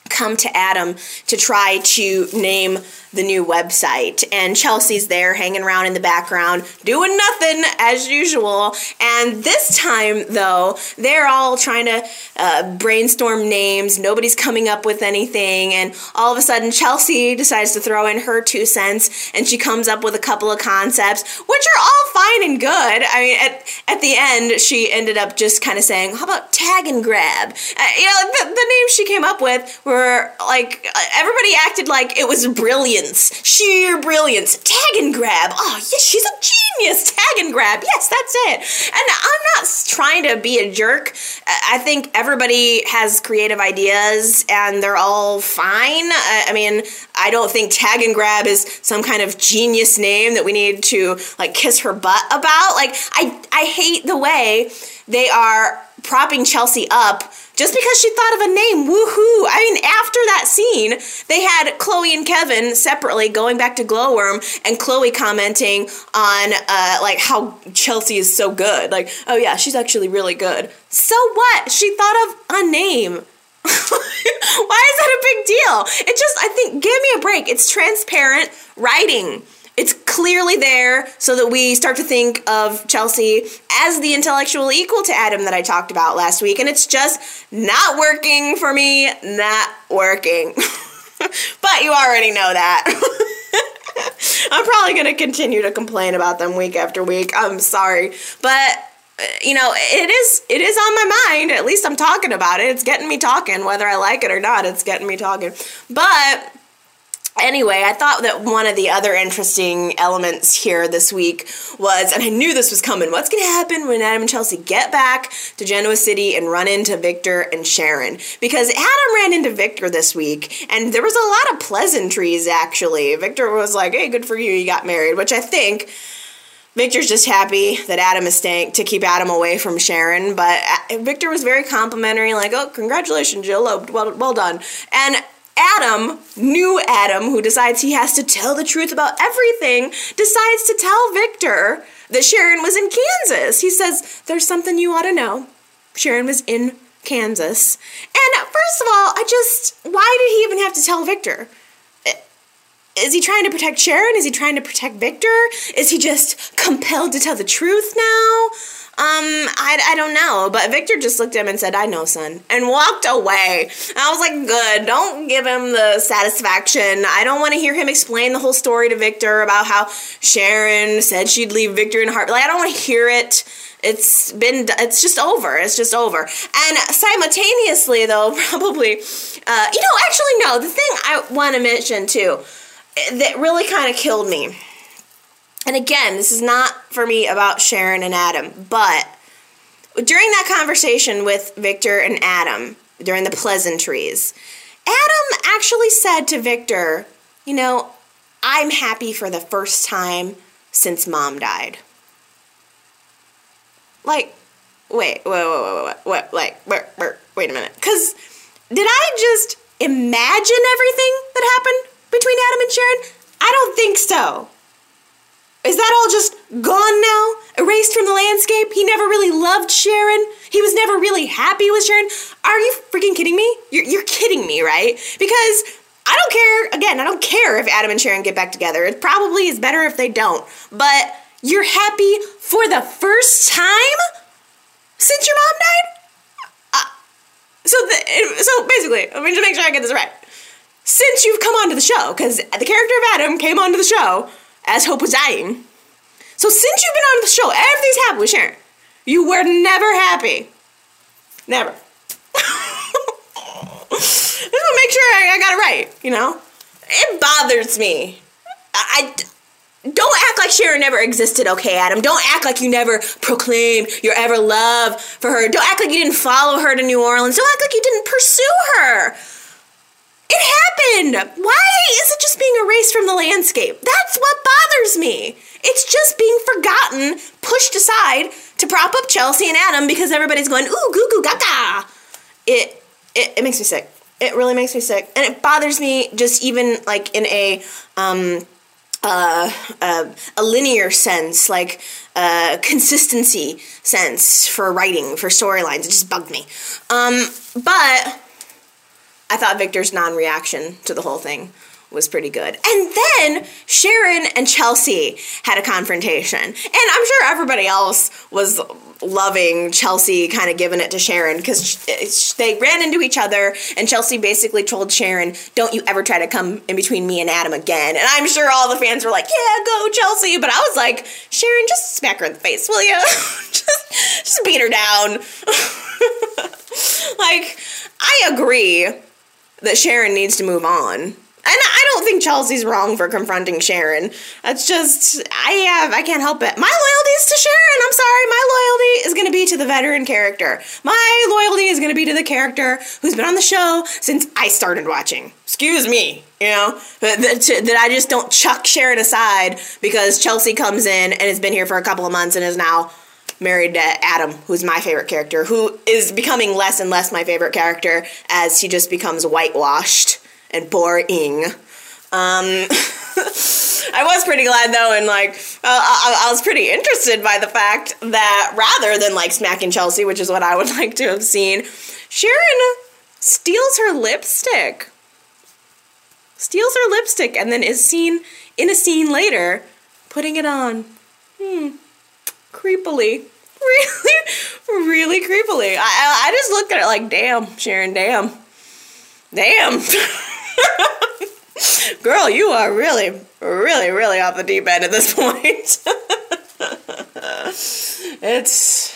come to Adam to try to name the new website, and Chelsea's there hanging around in the background doing nothing as usual, and this time though they're all trying to brainstorm names. Nobody's coming up with anything, and all of a sudden Chelsea decides to throw in her 2 cents, and she comes up with a couple of concepts which are all fine and good. I mean, at the end she ended up just kind of saying, how about tag and grab? The names she came up with were like, everybody acted like it was brilliance, sheer brilliance. Tag and grab. Oh, yes, she's a genius. Tag and grab. Yes, that's it. And I'm not trying to be a jerk. I think everybody has creative ideas, and they're all fine. I mean, I don't think tag and grab is some kind of genius name that we need to, like, kiss her butt about. Like, I hate the way they are propping Chelsea up just because she thought of a name. Woohoo! I mean, after that scene, they had Chloe and Kevin separately going back to Glowworm, and Chloe commenting on, like, how Chelsea is so good. Like, oh yeah, she's actually really good. So what? She thought of a name. Why is that a big deal? It just, I think, give me a break. It's transparent writing. It's clearly there so that we start to think of Chelsea as the intellectual equal to Adam that I talked about last week, and it's just not working for me, not working. But you already know that. I'm probably going to continue to complain about them week after week. I'm sorry. But you know, it is on my mind. At least I'm talking about it. It's getting me talking, whether I like it or not. It's getting me talking. But anyway, I thought that one of the other interesting elements here this week was, and I knew this was coming, what's going to happen when Adam and Chelsea get back to Genoa City and run into Victor and Sharon? Because Adam ran into Victor this week, and there was a lot of pleasantries, actually. Victor was like, hey, good for you, you got married, which I think Victor's just happy that Adam is staying to keep Adam away from Sharon, but Victor was very complimentary, like, oh, congratulations, you eloped, well done. And Adam, new Adam, who decides he has to tell the truth about everything, decides to tell Victor that Sharon was in Kansas. He says, there's something you ought to know. Sharon was in Kansas. And first of all, why did he even have to tell Victor? Is he trying to protect Sharon? Is he trying to protect Victor? Is he just compelled to tell the truth now? I don't know, but Victor just looked at him and said, I know, son, and walked away. And I was like, good, don't give him the satisfaction. I don't want to hear him explain the whole story to Victor about how Sharon said she'd leave Victor in heart. Like, I don't want to hear it. It's just over. It's just over. And simultaneously, though, probably, the thing I want to mention, too, that really kind of killed me. And again, this is not for me about Sharon and Adam, but during that conversation with Victor and Adam, during the pleasantries, Adam actually said to Victor, you know, I'm happy for the first time since Mom died. Like, wait a minute. Because did I just imagine everything that happened between Adam and Sharon? I don't think so. Is that all just gone now? Erased from the landscape? He never really loved Sharon? He was never really happy with Sharon? Are you freaking kidding me? You're kidding me, right? Because I don't care if Adam and Sharon get back together. It probably is better if they don't. But you're happy for the first time since your mom died? So basically, let me just make sure I get this right. Since you've come onto the show, because the character of Adam came onto the show as Hope was dying. So since you've been on the show, everything's happened with Sharon. You were never happy. Never. I just want to make sure I got it right, you know? It bothers me. Don't act like Sharon never existed, okay, Adam? Don't act like you never proclaimed your ever love for her. Don't act like you didn't follow her to New Orleans. Don't act like you didn't pursue her. It happened! Why is it just being erased from the landscape? That's what bothers me. It's just being forgotten, pushed aside to prop up Chelsea and Adam because everybody's going, ooh, goo goo gaga. It makes me sick. It really makes me sick. And it bothers me just even like in a linear sense, like consistency sense for writing, for storylines. It just bugged me. But I thought Victor's non-reaction to the whole thing was pretty good. And then Sharon and Chelsea had a confrontation. And I'm sure everybody else was loving Chelsea kind of giving it to Sharon because they ran into each other and Chelsea basically told Sharon, don't you ever try to come in between me and Adam again. And I'm sure all the fans were like, yeah, go Chelsea. But I was like, Sharon, just smack her in the face, will you? just beat her down. Like, I agree that Sharon needs to move on. And I don't think Chelsea's wrong for confronting Sharon. That's just, I can't help it. My loyalty is to Sharon, I'm sorry. My loyalty is going to be to the veteran character. My loyalty is going to be to the character who's been on the show since I started watching. Excuse me, you know, that I just don't chuck Sharon aside because Chelsea comes in and has been here for a couple of months and is now married to Adam, who's my favorite character, who is becoming less and less my favorite character as he just becomes whitewashed and boring. I was pretty glad, though, and, like, I was pretty interested by the fact that rather than, like, smacking Chelsea, which is what I would like to have seen, Sharon steals her lipstick. Steals her lipstick and then is seen in a scene later putting it on. Creepily. Really creepily. I just looked at it like, damn, Sharon, damn. Damn. Girl, you are really, really, really off the deep end at this point. It's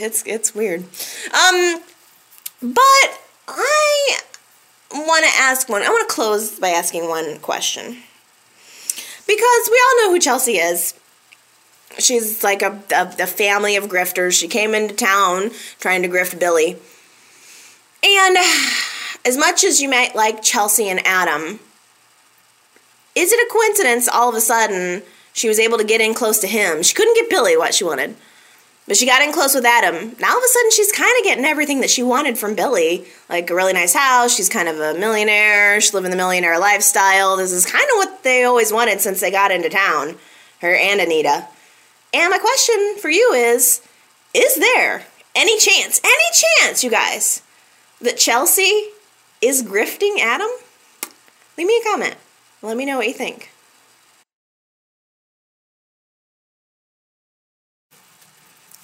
It's weird. But I want to ask one. I want to close by asking one question. Because we all know who Chelsea is. She's like a family of grifters. She came into town trying to grift Billy. And as much as you might like Chelsea and Adam, is it a coincidence all of a sudden she was able to get in close to him? She couldn't get Billy what she wanted, but she got in close with Adam. Now all of a sudden she's kind of getting everything that she wanted from Billy. Like a really nice house, she's kind of a millionaire, she's living the millionaire lifestyle. This is kind of what they always wanted since they got into town, her and Anita. And my question for you is there any chance, you guys, that Chelsea is grifting Adam? Leave me a comment. Let me know what you think.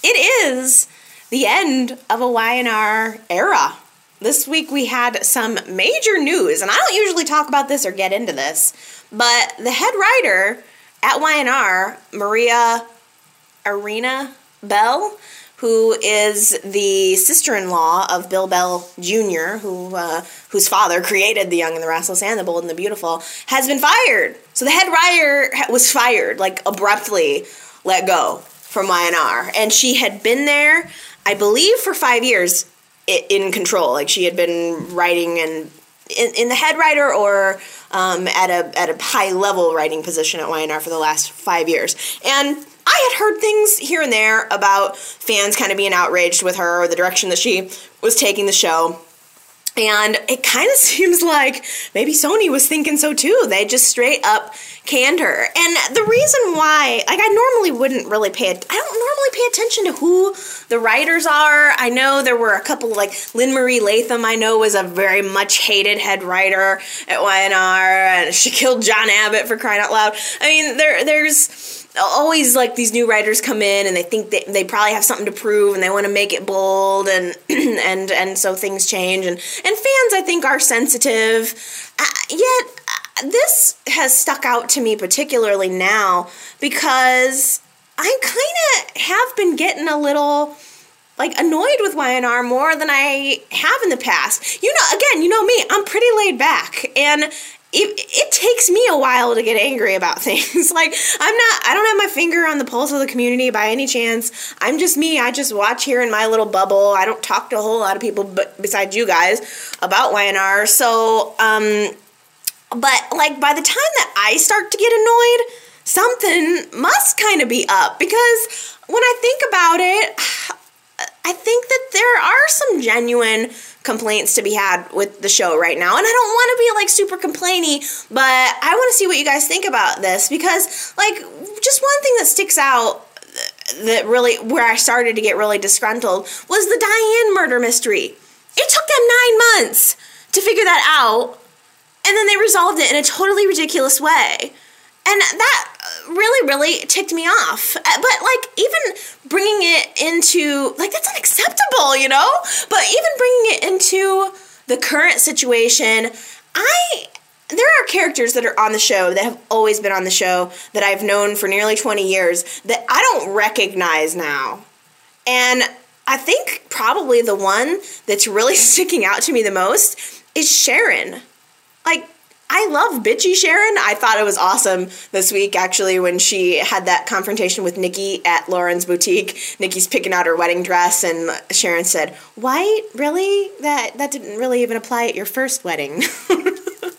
It is the end of a Y&R era. This week we had some major news, and I don't usually talk about this or get into this, but the head writer at Y&R, Maria Arena Bell, who is the sister-in-law of Bill Bell Jr., whose father created The Young and the Restless and The Bold and the Beautiful, has been fired. So the head writer was fired, like abruptly let go from Y&R. And she had been there, I believe, for 5 years in control. Like she had been writing and in the head writer or at a high-level writing position at Y&R for the last 5 years. And I had heard things here and there about fans kind of being outraged with her or the direction that she was taking the show. And it kind of seems like maybe Sony was thinking so too. They just straight up canned her. And the reason why, like I normally wouldn't really I don't normally pay attention to who the writers are. I know there were a couple, like Lynn Marie Latham I know was a very much hated head writer at Y&R, and she killed John Abbott for crying out loud. I mean, there's always like these new writers come in and they think they probably have something to prove and they want to make it bold and so things change and fans I think are sensitive, yet this has stuck out to me particularly now because I kind of have been getting a little like annoyed with Y&R more than I have in the past. You know, again, you know me, I'm pretty laid back, and It takes me a while to get angry about things. Like, I don't have my finger on the pulse of the community by any chance. I'm just me. I just watch here in my little bubble. I don't talk to a whole lot of people besides you guys about Y&R. So, but like by the time that I start to get annoyed, something must kind of be up, because when I think about it, I think that there are some genuine complaints to be had with the show right now. And I don't want to be like super complainy, but I want to see what you guys think about this, because like just one thing that sticks out that really, where I started to get really disgruntled, was the Diane murder mystery. It took them 9 months to figure that out, and then they resolved it in a totally ridiculous way. And that really ticked me off. But, like, even bringing it into, like, that's unacceptable, you know? But even bringing it into the current situation, there are characters that are on the show, that have always been on the show, that I've known for nearly 20 years, that I don't recognize now. And I think probably the one that's really sticking out to me the most is Sharon. Like, I love bitchy Sharon. I thought it was awesome this week, actually, when she had that confrontation with Nikki at Lauren's boutique. Nikki's picking out her wedding dress, and Sharon said, "White? Really? That didn't really even apply at your first wedding." That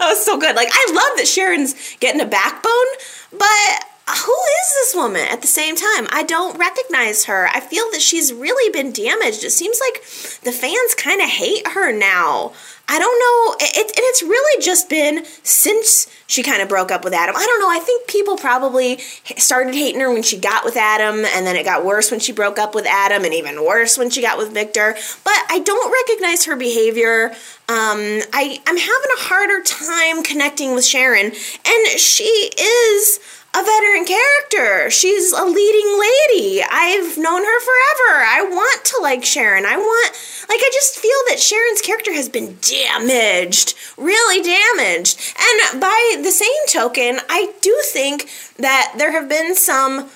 was so good. Like, I love that Sharon's getting a backbone, but who is this woman at the same time? I don't recognize her. I feel that she's really been damaged. It seems like the fans kind of hate her now. I don't know. It's really just been since she kind of broke up with Adam. I don't know. I think people probably started hating her when she got with Adam, and then it got worse when she broke up with Adam, and even worse when she got with Victor. But I don't recognize her behavior. I'm having a harder time connecting with Sharon, and she is a veteran character. She's a leading lady. I've known her forever. I want to like Sharon. I just feel that Sharon's character has been damaged. Really damaged. And by the same token, I do think that there have been some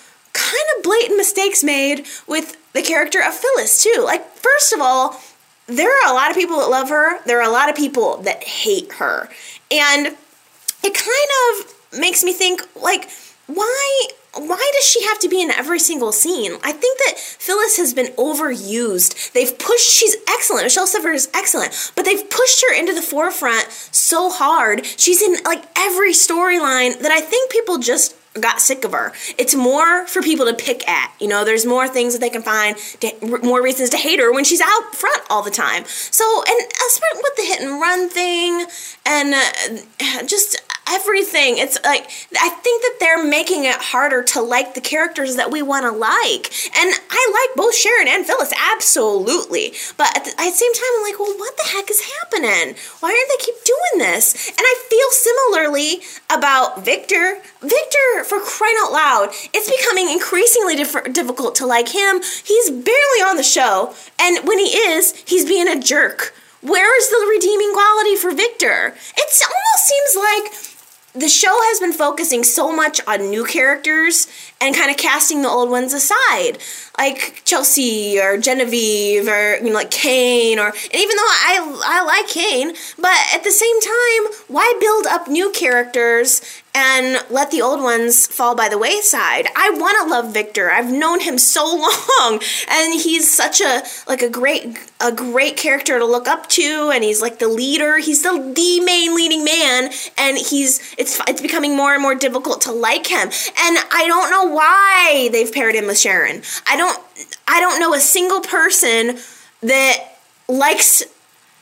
kind of blatant mistakes made with the character of Phyllis, too. Like, first of all, there are a lot of people that love her. There are a lot of people that hate her. And it kind of makes me think, like, why does she have to be in every single scene? I think that Phyllis has been overused. She's excellent. Michelle Sever is excellent, but they've pushed her into the forefront so hard. She's in like every storyline that I think people just got sick of her. It's more for people to pick at. You know, there's more things that they can find, more reasons to hate her when she's out front all the time. So, and especially with the hit and run thing and just everything, it's like, I think that they're making it harder to like the characters that we want to like. And I like both Sharon and Phyllis, absolutely. But at the same time, I'm like, well, what the heck is happening? Why aren't they keep doing this? And I feel similarly about Victor. Victor, for crying out loud, it's becoming increasingly difficult to like him. He's barely on the show. And when he is, he's being a jerk. Where is the redeeming quality for Victor? It almost seems like the show has been focusing so much on new characters and kind of casting the old ones aside, like Chelsea or Genevieve or, you know, like Cain, or, and even though I like Cain, but at the same time, why build up new characters and let the old ones fall by the wayside? I want to love Victor. I've known him so long, and he's such a great character to look up to, and he's like the leader. He's the main leading man, and it's becoming more and more difficult to like him. And I don't know why they've paired him with Sharon. I don't know a single person that likes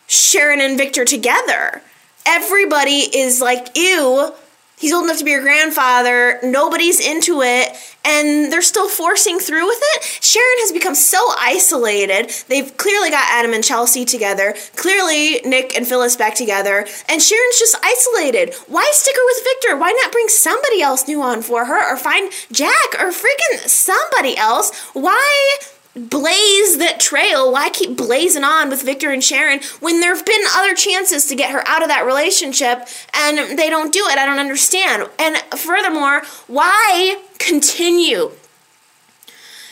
Sharon and Victor together. Everybody is like, ew. He's old enough to be your grandfather. Nobody's into it. And they're still forcing through with it. Sharon has become so isolated. They've clearly got Adam and Chelsea together. Clearly Nick and Phyllis back together. And Sharon's just isolated. Why stick her with Victor? Why not bring somebody else new on for her? Or find Jack or freaking somebody else? Why blaze that trail? Why keep blazing on with Victor and Sharon when there have been other chances to get her out of that relationship and they don't do it? I don't understand. And furthermore, why continue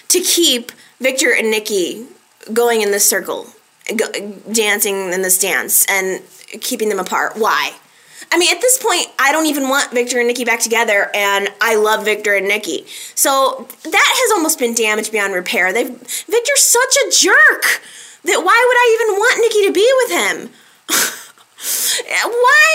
to keep Victor and Nikki going in this circle, dancing in this dance and keeping them apart? Why? I mean, at this point, I don't even want Victor and Nikki back together, and I love Victor and Nikki. So that has almost been damaged beyond repair. Victor's such a jerk that why would I even want Nikki to be with him? Why,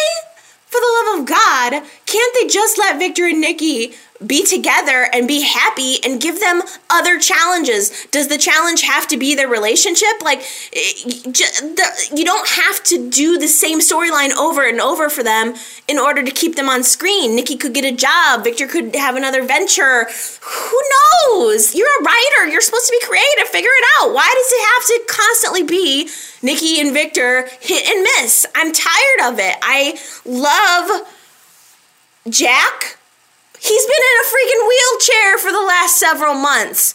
for the love of God, can't they just let Victor and Nikki be together and be happy and give them other challenges? Does the challenge have to be their relationship? Like, you don't have to do the same storyline over and over for them in order to keep them on screen. Nikki could get a job. Victor could have another venture. Who knows? You're a writer. You're supposed to be creative. Figure it out. Why does it have to constantly be Nikki and Victor hit and miss? I'm tired of it. I love Jack. He's been in a freaking wheelchair for the last several months.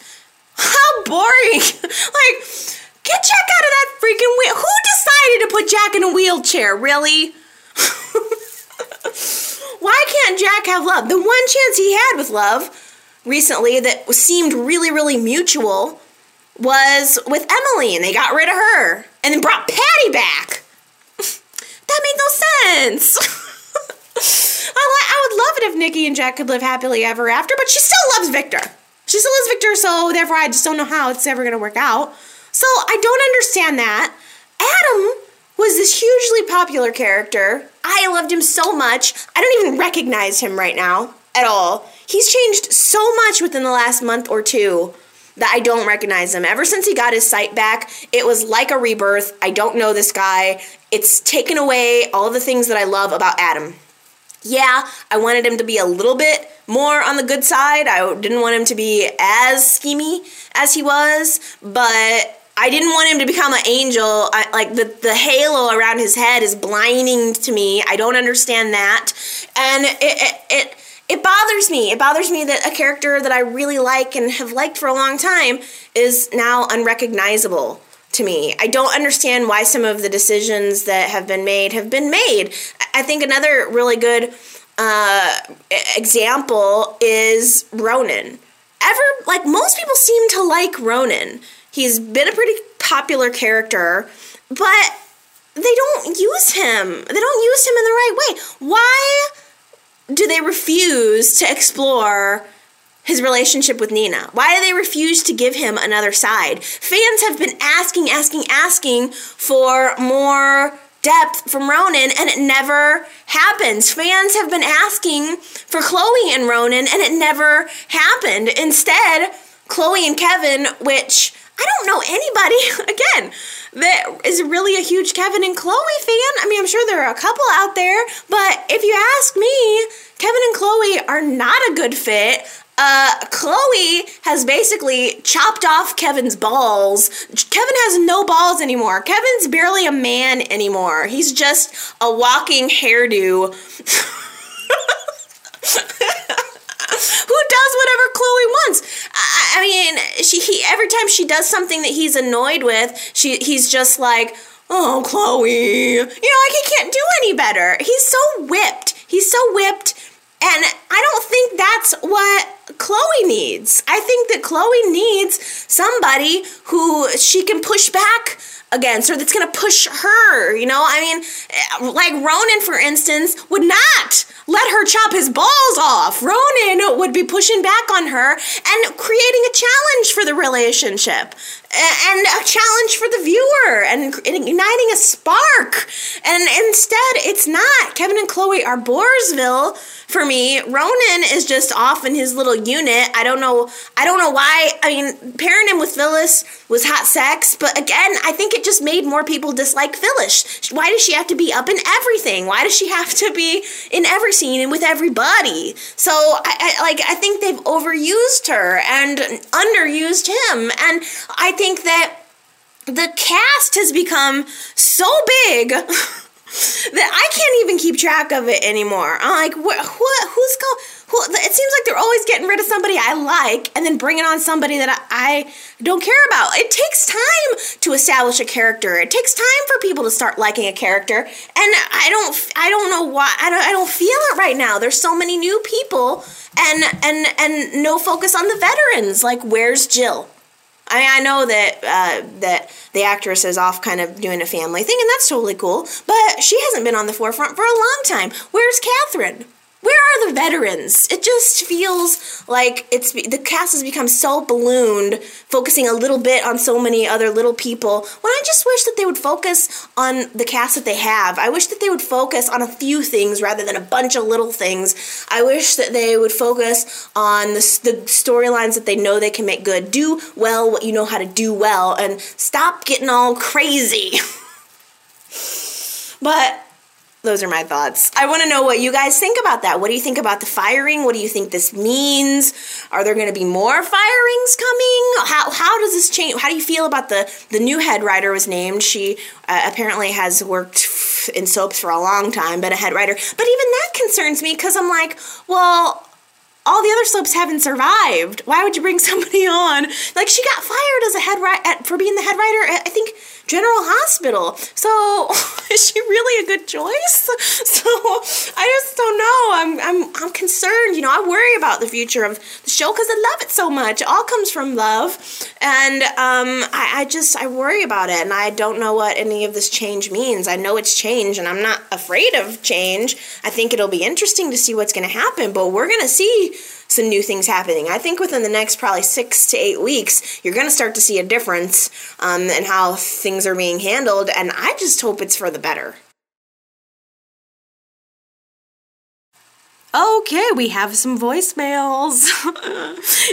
How boring. Like, get Jack out of that freaking wheel. Who decided to put Jack in a wheelchair, really? Why can't Jack have love? The one chance he had with love recently that seemed really, really mutual was with Emily, and they got rid of her and then brought Patty back. That made no sense. I would love it if Nikki and Jack could live happily ever after, but she still loves Victor. She still loves Victor, so therefore I just don't know how it's ever going to work out. So I don't understand that. Adam was this hugely popular character. I loved him so much. I don't even recognize him right now at all. He's changed so much within the last month or two that I don't recognize him. Ever since he got his sight back, it was like a rebirth. I don't know this guy. It's taken away all the things that I love about Adam. Yeah, I wanted him to be a little bit more on the good side. I didn't want him to be as schemy as he was, but I didn't want him to become an angel. The halo around his head is blinding to me. I don't understand that. And it bothers me. It bothers me that a character that I really like and have liked for a long time is now unrecognizable to me. I don't understand why some of the decisions that have been made have been made. I think another really good example is Ronan. most people seem to like Ronan. He's been a pretty popular character, but they don't use him. They don't use him in the right way. Why do they refuse to explore his relationship with Nina? Why do they refuse to give him another side? Fans have been asking for more depth from Ronan, and it never happens. Fans have been asking for Chloe and Ronan, and it never happened. Instead, Chloe and Kevin, which I don't know anybody, again, that is really a huge Kevin and Chloe fan. I mean, I'm sure there are a couple out there, but if you ask me, Kevin and Chloe are not a good fit. Chloe has basically chopped off Kevin's balls. Kevin has no balls anymore. Kevin's barely a man anymore. He's just a walking hairdo. Who does whatever Chloe wants? I mean, he every time she does something that he's annoyed with, he's just like, oh, Chloe. You know, like he can't do any better. He's so whipped. And I don't think that's what Chloe needs. I think that Chloe needs somebody who she can push back against, or that's going to push her, you know? I mean, like Ronan, for instance, would not let her chop his balls off. Ronan would be pushing back on her and creating a challenge for the relationship and a challenge for the viewer and igniting a spark. And instead, it's not. Kevin and Chloe are Boresville for me. Ronan is just off in his little unit. I don't know why. I mean, pairing him with Phyllis was hot sex, but again, I think it just made more people dislike Phyllis. Why does she have to be up in everything? Why does she have to be in every scene and with everybody? So I think they've overused her and underused him, and I think that the cast has become so big that I can't even keep track of it anymore. I'm like, it seems like they're always getting rid of somebody I like and then bringing on somebody that I don't care about. It takes time to establish a character. It takes time for people to start liking a character, and I don't know why. I don't feel it right now. There's so many new people and no focus on the veterans. Like, where's Jill? I mean, I know that the actress is off kind of doing a family thing, and that's totally cool, but she hasn't been on the forefront for a long time. Where's Catherine? Where are the veterans? It just feels like the cast has become so ballooned, focusing a little bit on so many other little people, when I just wish that they would focus on the cast that they have. I wish that they would focus on a few things rather than a bunch of little things. I wish that they would focus on the storylines that they know they can make good. Do well what you know how to do well, and stop getting all crazy. But those are my thoughts. I want to know what you guys think about that. What do you think about the firing? What do you think this means? Are there going to be more firings coming? How does this change? How do you feel about the new head writer was named? She apparently has worked in soaps for a long time, been a head writer. But even that concerns me, because I'm like, well, all the other soaps haven't survived. Why would you bring somebody on? Like, she got fired as a head writer for being the head writer at, I think, General Hospital. So is she really a good choice? So I just don't know. I'm concerned. You know, I worry about the future of the show because I love it so much. It all comes from love, and I worry about it, and I don't know what any of this change means. I know it's change, and I'm not afraid of change. I think it'll be interesting to see what's going to happen, but we're going to see some new things happening. I think within the next probably 6 to 8 weeks, you're going to start to see a difference in how things are being handled, and I just hope it's for the better. Okay, we have some voicemails.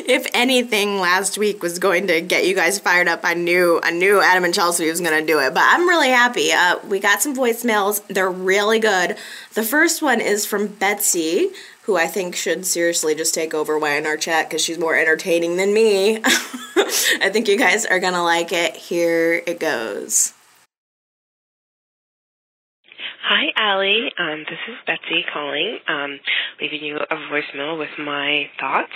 If anything last week was going to get you guys fired up, I knew Adam and Chelsea was going to do it, but I'm really happy. We got some voicemails. They're really good. The first one is from Betsy, who I think should seriously just take over YNR chat because she's more entertaining than me. I think you guys are going to like it. Here it goes. Hi, Allie. This is Betsy calling, leaving you a voicemail with my thoughts.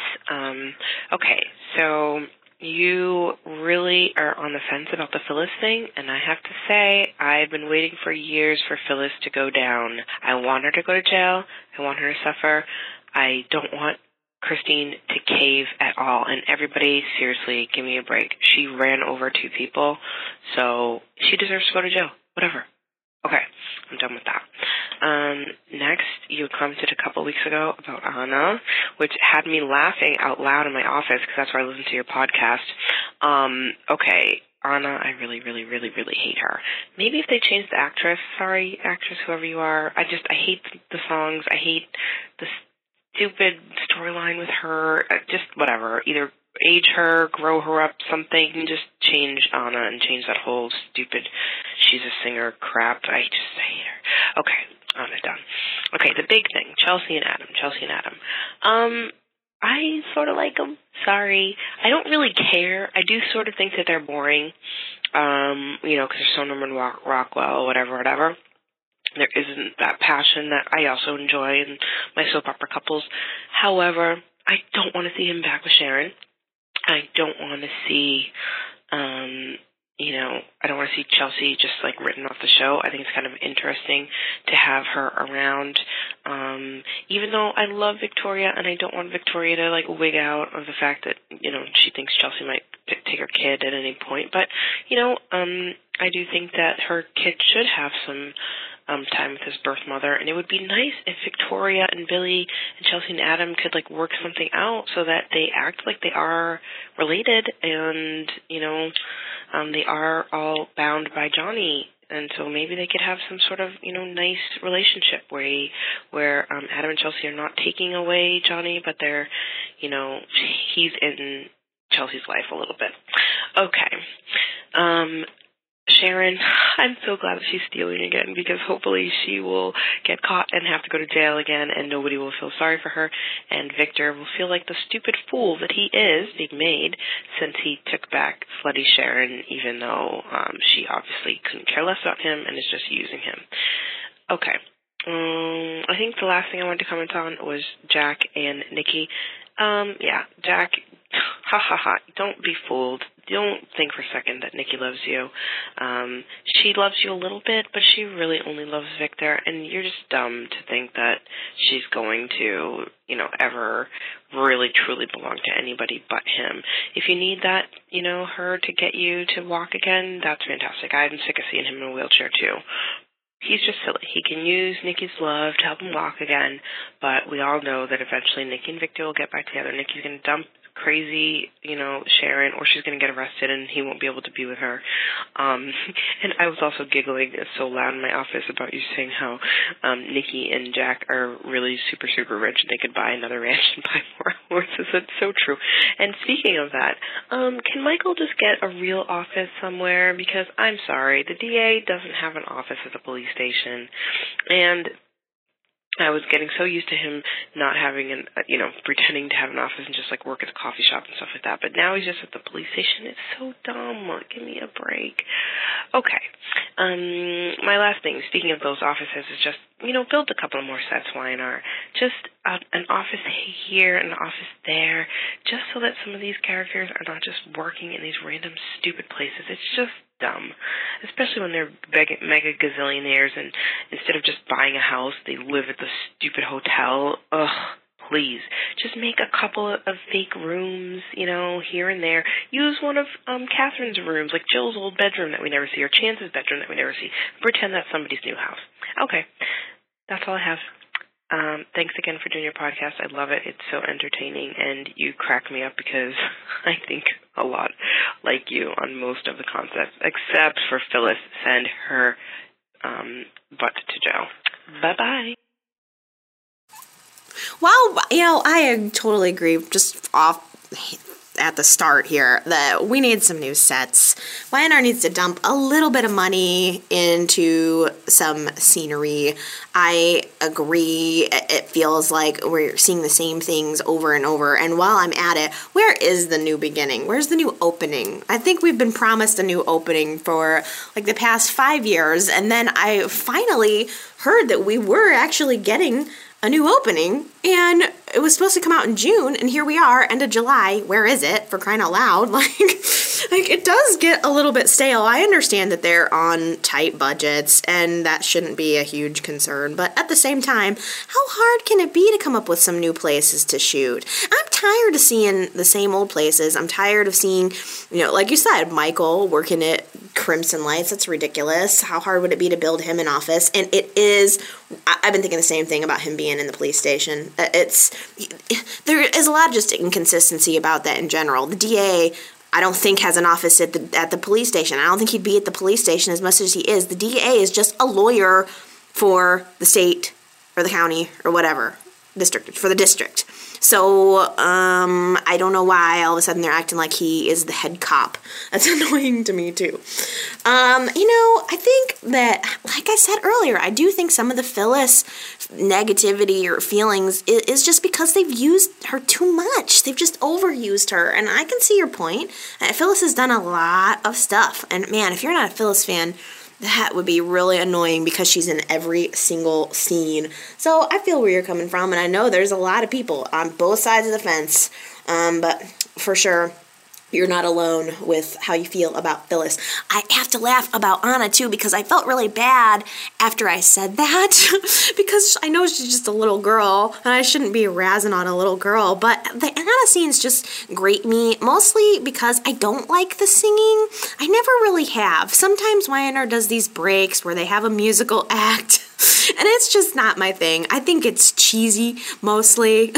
Okay, so you really are on the fence about the Phyllis thing, and I have to say, I've been waiting for years for Phyllis to go down. I want her to go to jail. I want her to suffer. I don't want Christine to cave at all. And everybody, seriously, give me a break. She ran over two people, so she deserves to go to jail. Whatever. Okay, I'm done with that. Next, you commented a couple weeks ago about Anna, which had me laughing out loud in my office because that's where I listen to your podcast. Okay, Anna, I really hate her. Maybe if they changed the actress. Sorry, actress, whoever you are. I hate the songs. I hate the stupid storyline with her. Just whatever. Either age her, grow her up, something. Just change Anna and change that whole stupid she's a singer crap. I hate her. Okay, Anna's done. Okay, the big thing, Chelsea and Adam. I sort of like them. Sorry. I don't really care. I do sort of think that they're boring, you know, because they're so numbered Rockwell, whatever. There isn't that passion that I also enjoy in my soap opera couples. However, I don't want to see him back with Sharon. I don't want to see, you know, I don't want to see Chelsea just, like, written off the show. I think it's kind of interesting to have her around, even though I love Victoria, and I don't want Victoria to, like, wig out of the fact that, you know, she thinks Chelsea might take her kid at any point. But, you know, I do think that her kid should have some time with his birth mother, and it would be nice if Victoria and Billy and Chelsea and Adam could, like, work something out so that they act like they are related and, you know, they are all bound by Johnny, and so maybe they could have some sort of, you know, nice relationship where Adam and Chelsea are not taking away Johnny, but they're, you know, he's in Chelsea's life a little bit. Okay. Sharon, I'm so glad that she's stealing again, because hopefully she will get caught and have to go to jail again, and nobody will feel sorry for her, and Victor will feel like the stupid fool that he is being made since he took back slutty Sharon, even though she obviously couldn't care less about him and is just using him. Okay. I think the last thing I wanted to comment on was Jack and Nikki. Yeah, Jack, don't be fooled. Don't think for a second that Nikki loves you. She loves you a little bit, but she really only loves Victor, and you're just dumb to think that she's going to, you know, ever really truly belong to anybody but him. If you need that, you know, her to get you to walk again, that's fantastic. I'm sick of seeing him in a wheelchair too. He's just silly. He can use Nikki's love to help him walk again, but we all know that eventually Nikki and Victor will get back together. Nikki's going to dump crazy, you know, Sharon, or she's going to get arrested and he won't be able to be with her. And I was also giggling so loud in my office about you saying how Nikki and Jack are really super, super rich and they could buy another ranch and buy more horses. It's so true. And speaking of that, can Michael just get a real office somewhere? Because I'm sorry, the DA doesn't have an office at the police station. And I was getting so used to him not having an, you know, pretending to have an office and just, like, work at the coffee shop and stuff like that. But now he's just at the police station. It's so dumb. Give me a break. Okay. My last thing, speaking of those offices, is just, you know, build a couple more sets, YNR. Just an office here, an office there, just so that some of these characters are not just working in these random stupid places. It's just dumb, especially when they're mega gazillionaires and instead of just buying a house, they live at the stupid hotel. Ugh. Please, just make a couple of fake rooms, you know, here and there. Use one of Catherine's rooms, like Jill's old bedroom that we never see, or Chance's bedroom that we never see. Pretend that's somebody's new house. Okay, that's all I have. Thanks again for doing your podcast. I love it. It's so entertaining, and you crack me up because I think a lot like you on most of the concepts, except for Phyllis. Send her butt to jail. Bye-bye. Well, you know, I totally agree just off at the start here that we need some new sets. YNR needs to dump a little bit of money into some scenery. I agree. It feels like we're seeing the same things over and over. And while I'm at it, where is the new beginning? Where's the new opening? I think we've been promised a new opening for like the past 5 years. And then I finally heard that we were actually getting a new opening, and it was supposed to come out in June, and here we are, end of July. Where is it? For crying out loud. Like, Like, it does get a little bit stale. I understand that they're on tight budgets, and that shouldn't be a huge concern. But at the same time, how hard can it be to come up with some new places to shoot? I'm tired of seeing the same old places. I'm tired of seeing, you know, like you said, Michael working at Crimson Lights. That's ridiculous. How hard would it be to build him an office? And it is. I've been thinking the same thing about him being in the police station. There is a lot of just inconsistency about that in general. The DA, I don't think, has an office at the police station. I don't think he'd be at the police station as much as he is. The DA is just a lawyer for the state or the county or whatever district, for the district. So I don't know why all of a sudden they're acting like he is the head cop. That's annoying to me too. You know, I think that, like I said earlier, I do think some of the Phyllis negativity or feelings is just because they've used her too much. They've just overused her, and I can see your point. Phyllis has done a lot of stuff, and man, if you're not a Phyllis fan, that would be really annoying because she's in every single scene. So I feel where you're coming from, and I know there's a lot of people on both sides of the fence, but for sure, you're not alone with how you feel about Phyllis. I have to laugh about Anna, too, because I felt really bad after I said that, because I know she's just a little girl, and I shouldn't be razzing on a little girl, but the Anna scenes just grate me, mostly because I don't like the singing. I never really have. Sometimes YNR does these breaks where they have a musical act, and it's just not my thing. I think it's cheesy, mostly.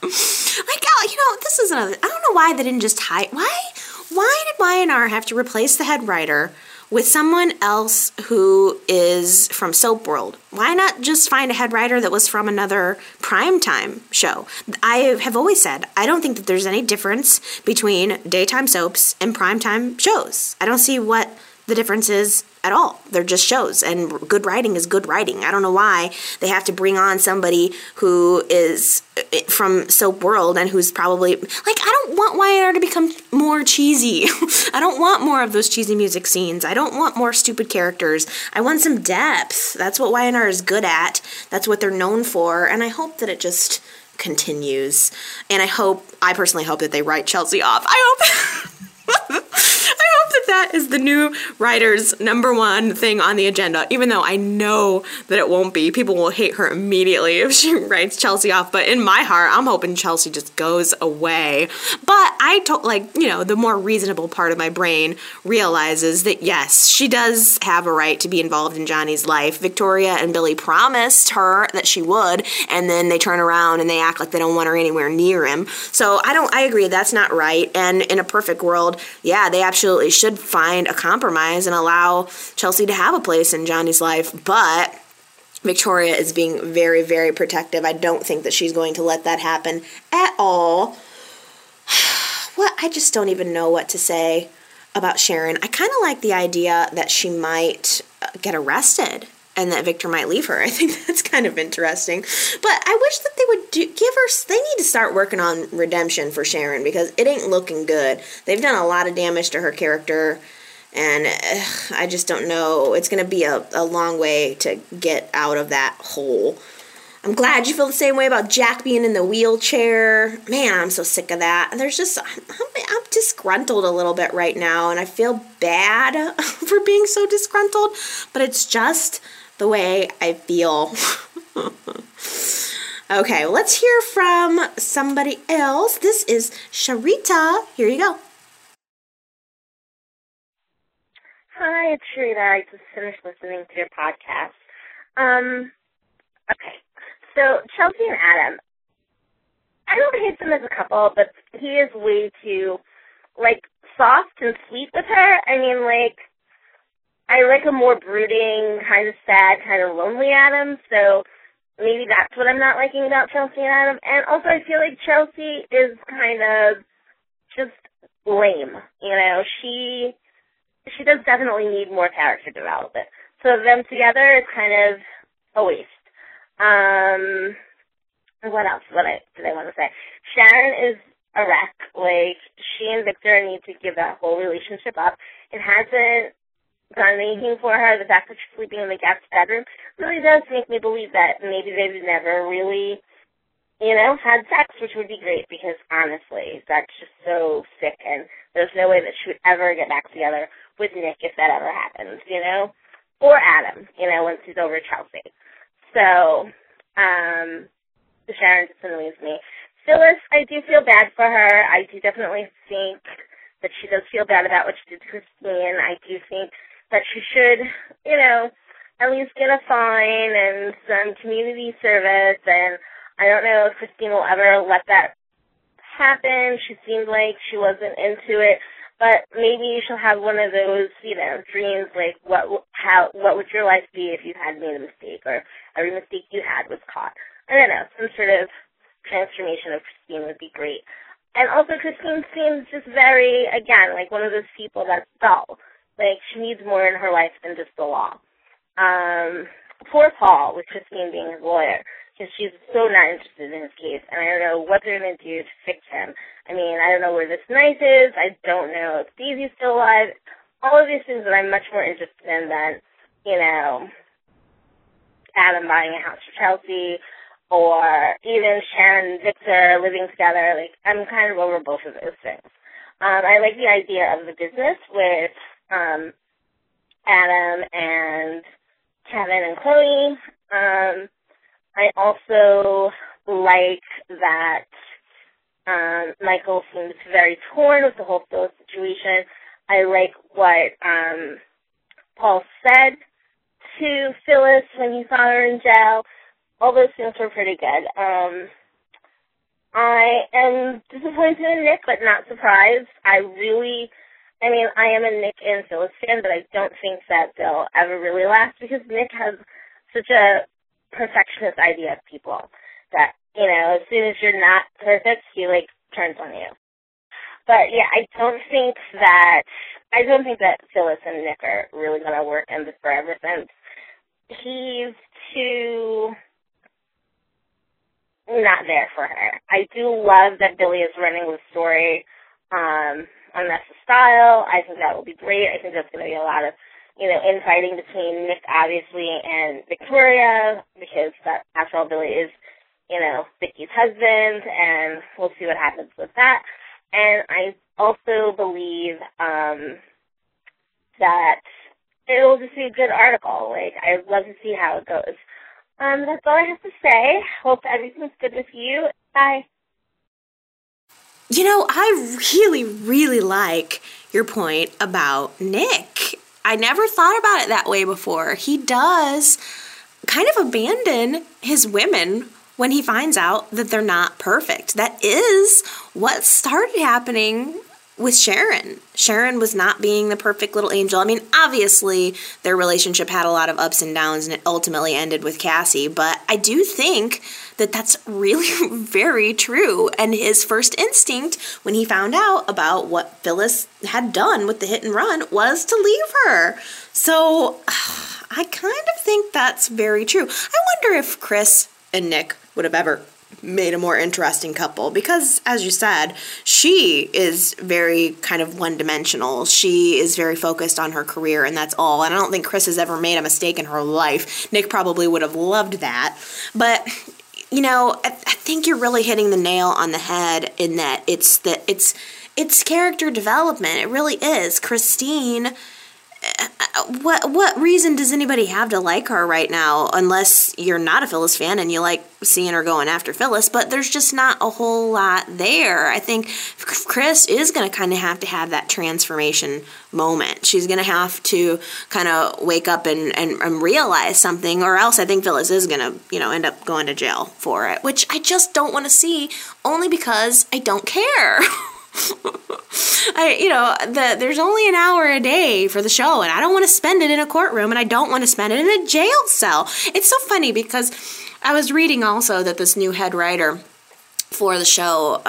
Like, you know, this is another, I don't know why they didn't just hire, why did Y&R have to replace the head writer with someone else who is from Soap World? Why not just find a head writer that was from another primetime show? I have always said, I don't think that there's any difference between daytime soaps and primetime shows. I don't see what the difference is at all. They're just shows, and good writing is good writing. I don't know why they have to bring on somebody who is from Soap World and who's probably, like, I don't want YNR to become more cheesy. I don't want more of those cheesy music scenes. I don't want more stupid characters. I want some depth. That's what YNR is good at. That's what they're known for, and I hope that it just continues. And I personally hope that they write Chelsea off. I hope that is the new writer's #1 thing on the agenda, even though I know that it won't be. People will hate her immediately if she writes Chelsea off, but in my heart, I'm hoping Chelsea just goes away. But the more reasonable part of my brain realizes that, yes, she does have a right to be involved in Johnny's life. Victoria and Billy promised her that she would, and then they turn around and they act like they don't want her anywhere near him. So I agree, that's not right, and in a perfect world, yeah, they absolutely should find a compromise and allow Chelsea to have a place in Johnny's life, but Victoria is being very, very protective. I don't think that she's going to let that happen at all. Well, I just don't even know what to say about Sharon. I kind of like the idea that she might get arrested and that Victor might leave her. I think that's kind of interesting. But I wish that they would they need to start working on redemption for Sharon, because it ain't looking good. They've done a lot of damage to her character, and I just don't know. It's going to be a long way to get out of that hole. I'm glad you feel the same way about Jack being in the wheelchair. Man, I'm so sick of that. I'm disgruntled a little bit right now, and I feel bad for being so disgruntled, but it's just the way I feel. Okay, well, let's hear from somebody else. This is Sharita. Here you go. Hi, it's Sharita. I just finished listening to your podcast. Okay, so Chelsea and Adam, I don't hate them as a couple, but he is way too, soft and sweet with her. I mean, I like a more brooding, kind of sad, kind of lonely Adam, so maybe that's what I'm not liking about Chelsea and Adam. And also, I feel like Chelsea is kind of just lame. You know, she does definitely need more character development. So them together is kind of a waste. What else did I want to say? Sharon is a wreck. She and Victor need to give that whole relationship up. It hasn't done anything for her. The fact that she's sleeping in the guest bedroom really does make me believe that maybe they've never really you know, had sex, which would be great because, honestly, that's just so sick, and there's no way that she would ever get back together with Nick if that ever happens, you know, or Adam, you know, once he's over Chelsea. So, Sharon just annoys me. Phyllis, I do feel bad for her. I do definitely think that she does feel bad about what she did to Christine. I do think that she should, you know, at least get a fine and some community service, and I don't know if Christine will ever let that happen. She seemed like she wasn't into it, but maybe she'll have one of those, you know, dreams like what would your life be if you had made a mistake, or every mistake you had was caught. I don't know, some sort of transformation of Christine would be great. And also Christine seems just very, again, like one of those people that's dull. Like she needs more in her life than just the law. Poor Paul with Christine being his lawyer. Because she's so not interested in his case, and I don't know what they're going to do to fix him. I mean, I don't know where this knife is. I don't know if Daisy's still alive. All of these things that I'm much more interested in than, you know, Adam buying a house for Chelsea, or even Sharon and Victor living together. Like, I'm kind of over both of those things. I like the idea of the business with Adam and Kevin and Chloe. I also like that Michael seems very torn with the whole Phyllis situation. I like what Paul said to Phyllis when he saw her in jail. All those things were pretty good. I am disappointed in Nick, but not surprised. I am a Nick and Phyllis fan, but I don't think that they'll ever really last because Nick has such a perfectionist idea of people that, you know, as soon as you're not perfect, he, like, turns on you. But, yeah, I don't think that Phyllis and Nick are really going to work in the forever sense. He's too not there for her. I do love that Billy is running the story on Restless Style. I think that will be great. I think that's going to be a lot of, you know, infighting between Nick, obviously, and Victoria, because that, after all, Billy is, you know, Vicky's husband, and we'll see what happens with that. And I also believe that it'll just be a good article. Like, I'd love to see how it goes. That's all I have to say. Hope everything's good with you. Bye. You know, I really, really like your point about Nick. I never thought about it that way before. He does kind of abandon his women when he finds out that they're not perfect. That is what started happening with Sharon. Sharon was not being the perfect little angel. I mean, obviously, their relationship had a lot of ups and downs, and it ultimately ended with Cassie, but I do think that that's really very true. And his first instinct when he found out about what Phyllis had done with the hit and run was to leave her. So I kind of think that's very true. I wonder if Chris and Nick would have ever made a more interesting couple, because as you said, she is very kind of one-dimensional. She is very focused on her career, and that's all, and I don't think Chris has ever made a mistake in her life. Nick probably would have loved that, but you know, I think you're really hitting the nail on the head in that it's character development. It really is. Christine, what reason does anybody have to like her right now, unless you're not a Phyllis fan and you like seeing her going after Phyllis, but there's just not a whole lot there. I think Chris is going to kind of have to have that transformation moment. She's going to have to kind of wake up and realize something, or else I think Phyllis is going to, you know, end up going to jail for it, which I just don't want to see, only because I don't care. There's only an hour a day for the show, and I don't want to spend it in a courtroom, and I don't want to spend it in a jail cell. It's so funny because I was reading also that this new head writer for the show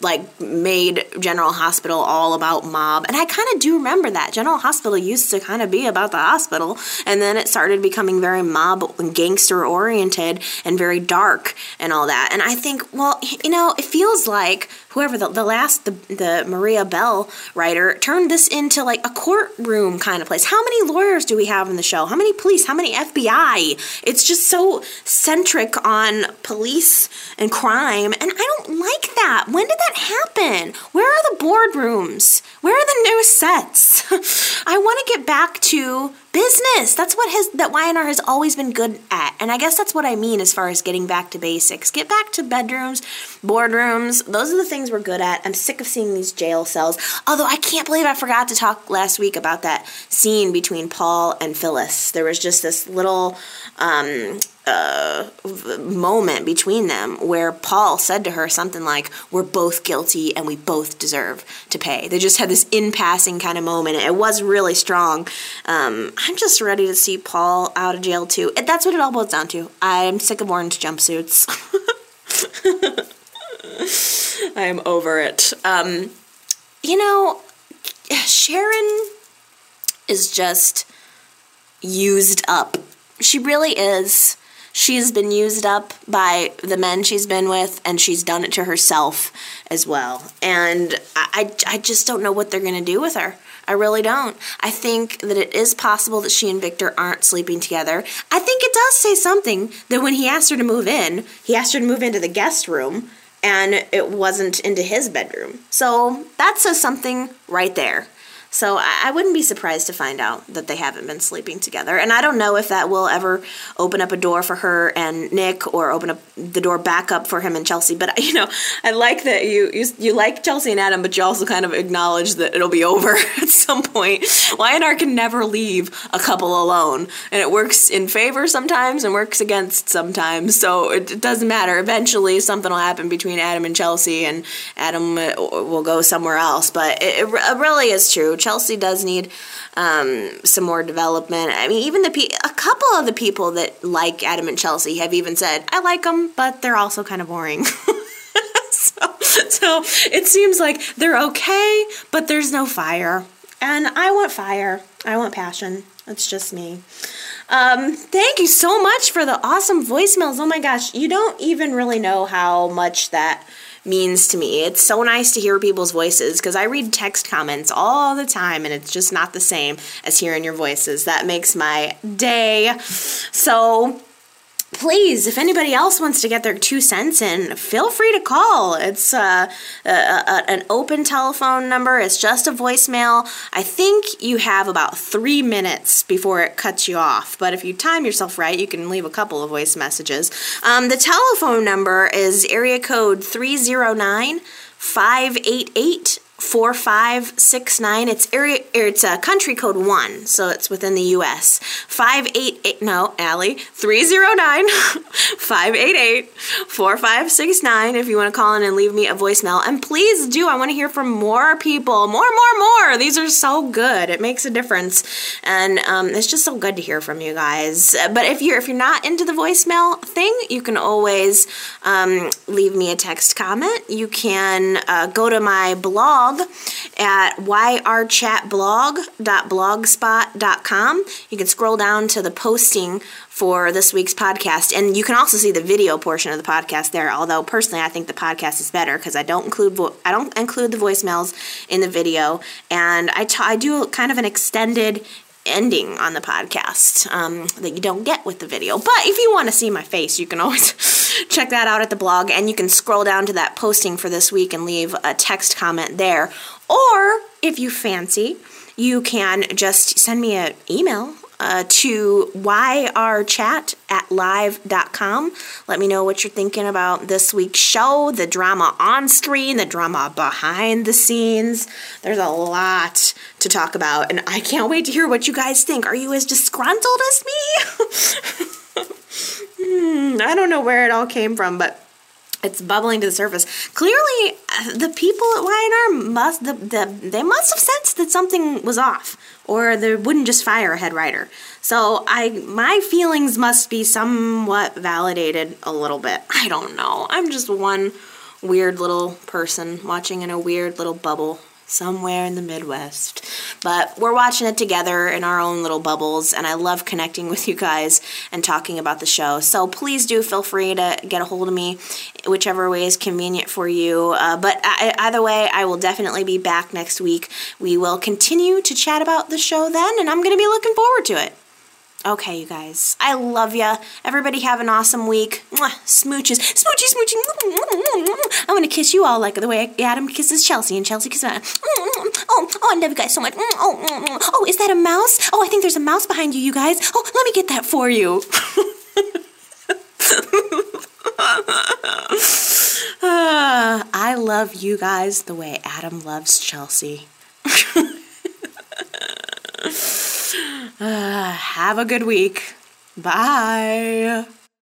like made General Hospital all about mob. And I kind of do remember that. General Hospital used to kind of be about the hospital, and then it started becoming very mob and gangster oriented and very dark and all that. And I think, well, you know, it feels like whoever the Maria Bell writer turned this into like a courtroom kind of place. How many lawyers do we have in the show? How many police? How many FBI? It's just so centric on police and crime, and I don't like that. When did that happen? Where are the boardrooms? Where are the new sets? I want to get back to business. That's what that Y&R has always been good at, and I guess that's what I mean as far as getting back to basics. Get back to bedrooms, boardrooms. Those are the things we're good at. I'm sick of seeing these jail cells. Although I can't believe I forgot to talk last week about that scene between Paul and Phyllis. There was just this little moment between them where Paul said to her something like, we're both guilty and we both deserve to pay. They just had this in-passing kind of moment. It was really strong. I'm just ready to see Paul out of jail too. That's what it all boils down to. I'm sick of orange jumpsuits. I am over it. You know, Sharon is just used up. She really is. She's been used up by the men she's been with, and she's done it to herself as well. And I just don't know what they're going to do with her. I really don't. I think that it is possible that she and Victor aren't sleeping together. I think it does say something that when he asked her to move in, he asked her to move into the guest room, and it wasn't into his bedroom. So that says something right there. So I wouldn't be surprised to find out that they haven't been sleeping together. And I don't know if that will ever open up a door for her and Nick, or open up the door back up for him and Chelsea. But, you know, I like that you like Chelsea and Adam, but you also kind of acknowledge that it'll be over at some point. Y&R can never leave a couple alone. And it works in favor sometimes and works against sometimes. So it doesn't matter. Eventually something will happen between Adam and Chelsea, and Adam will go somewhere else. But it really is true. Chelsea does need some more development. I mean, even a couple of the people that like Adam and Chelsea have even said, I like them, but they're also kind of boring. so it seems like they're okay, but there's no fire. And I want fire. I want passion. It's just me. Thank you so much for the awesome voicemails. Oh my gosh, you don't even really know how much that means to me. It's so nice to hear people's voices, because I read text comments all the time, and it's just not the same as hearing your voices. That makes my day. So please, if anybody else wants to get their 2 cents in, feel free to call. It's an open telephone number. It's just a voicemail. I think you have about 3 minutes before it cuts you off. But if you time yourself right, you can leave a couple of voice messages. The telephone number is area code 309-588-588. 4569. It's country code 1, so it's within the U.S. 309 588 4569 if you want to call in and leave me a voicemail. And please do. I want to hear from more people. More. These are so good. It makes a difference. And it's just so good to hear from you guys. But if you're not into the voicemail thing, you can always leave me a text comment. You can go to my blog at yrchatblog.blogspot.com. You can scroll down to the posting for this week's podcast, and you can also see the video portion of the podcast there, although personally I think the podcast is better because I don't include the voicemails in the video, and I do kind of an extended ending on the podcast that you don't get with the video. But if you want to see my face, you can always check that out at the blog, and you can scroll down to that posting for this week and leave a text comment there. Or if you fancy, you can just send me an email to yrchat@live.com. Let me know what you're thinking about this week's show, the drama on screen, the drama behind the scenes. There's a lot to talk about, and I can't wait to hear what you guys think. Are you as disgruntled as me? I don't know where it all came from, but it's bubbling to the surface. Clearly, the people at Y&R they must have sensed that something was off, or they wouldn't just fire a head writer. So my feelings must be somewhat validated a little bit. I don't know. I'm just one weird little person watching in a weird little bubble somewhere in the Midwest. But we're watching it together in our own little bubbles, and I love connecting with you guys and talking about the show. So please do feel free to get a hold of me, whichever way is convenient for you. Either way, I will definitely be back next week. We will continue to chat about the show then, and I'm going to be looking forward to it. Okay, you guys. I love ya. Everybody have an awesome week. Mwah. Smooches. Smoochy, smoochy. I want to kiss you all like the way Adam kisses Chelsea and Chelsea kisses Anna. Oh, I love you guys so much. Oh, is that a mouse? Oh, I think there's a mouse behind you, you guys. Oh, let me get that for you. I love you guys the way Adam loves Chelsea. Have a good week. Bye.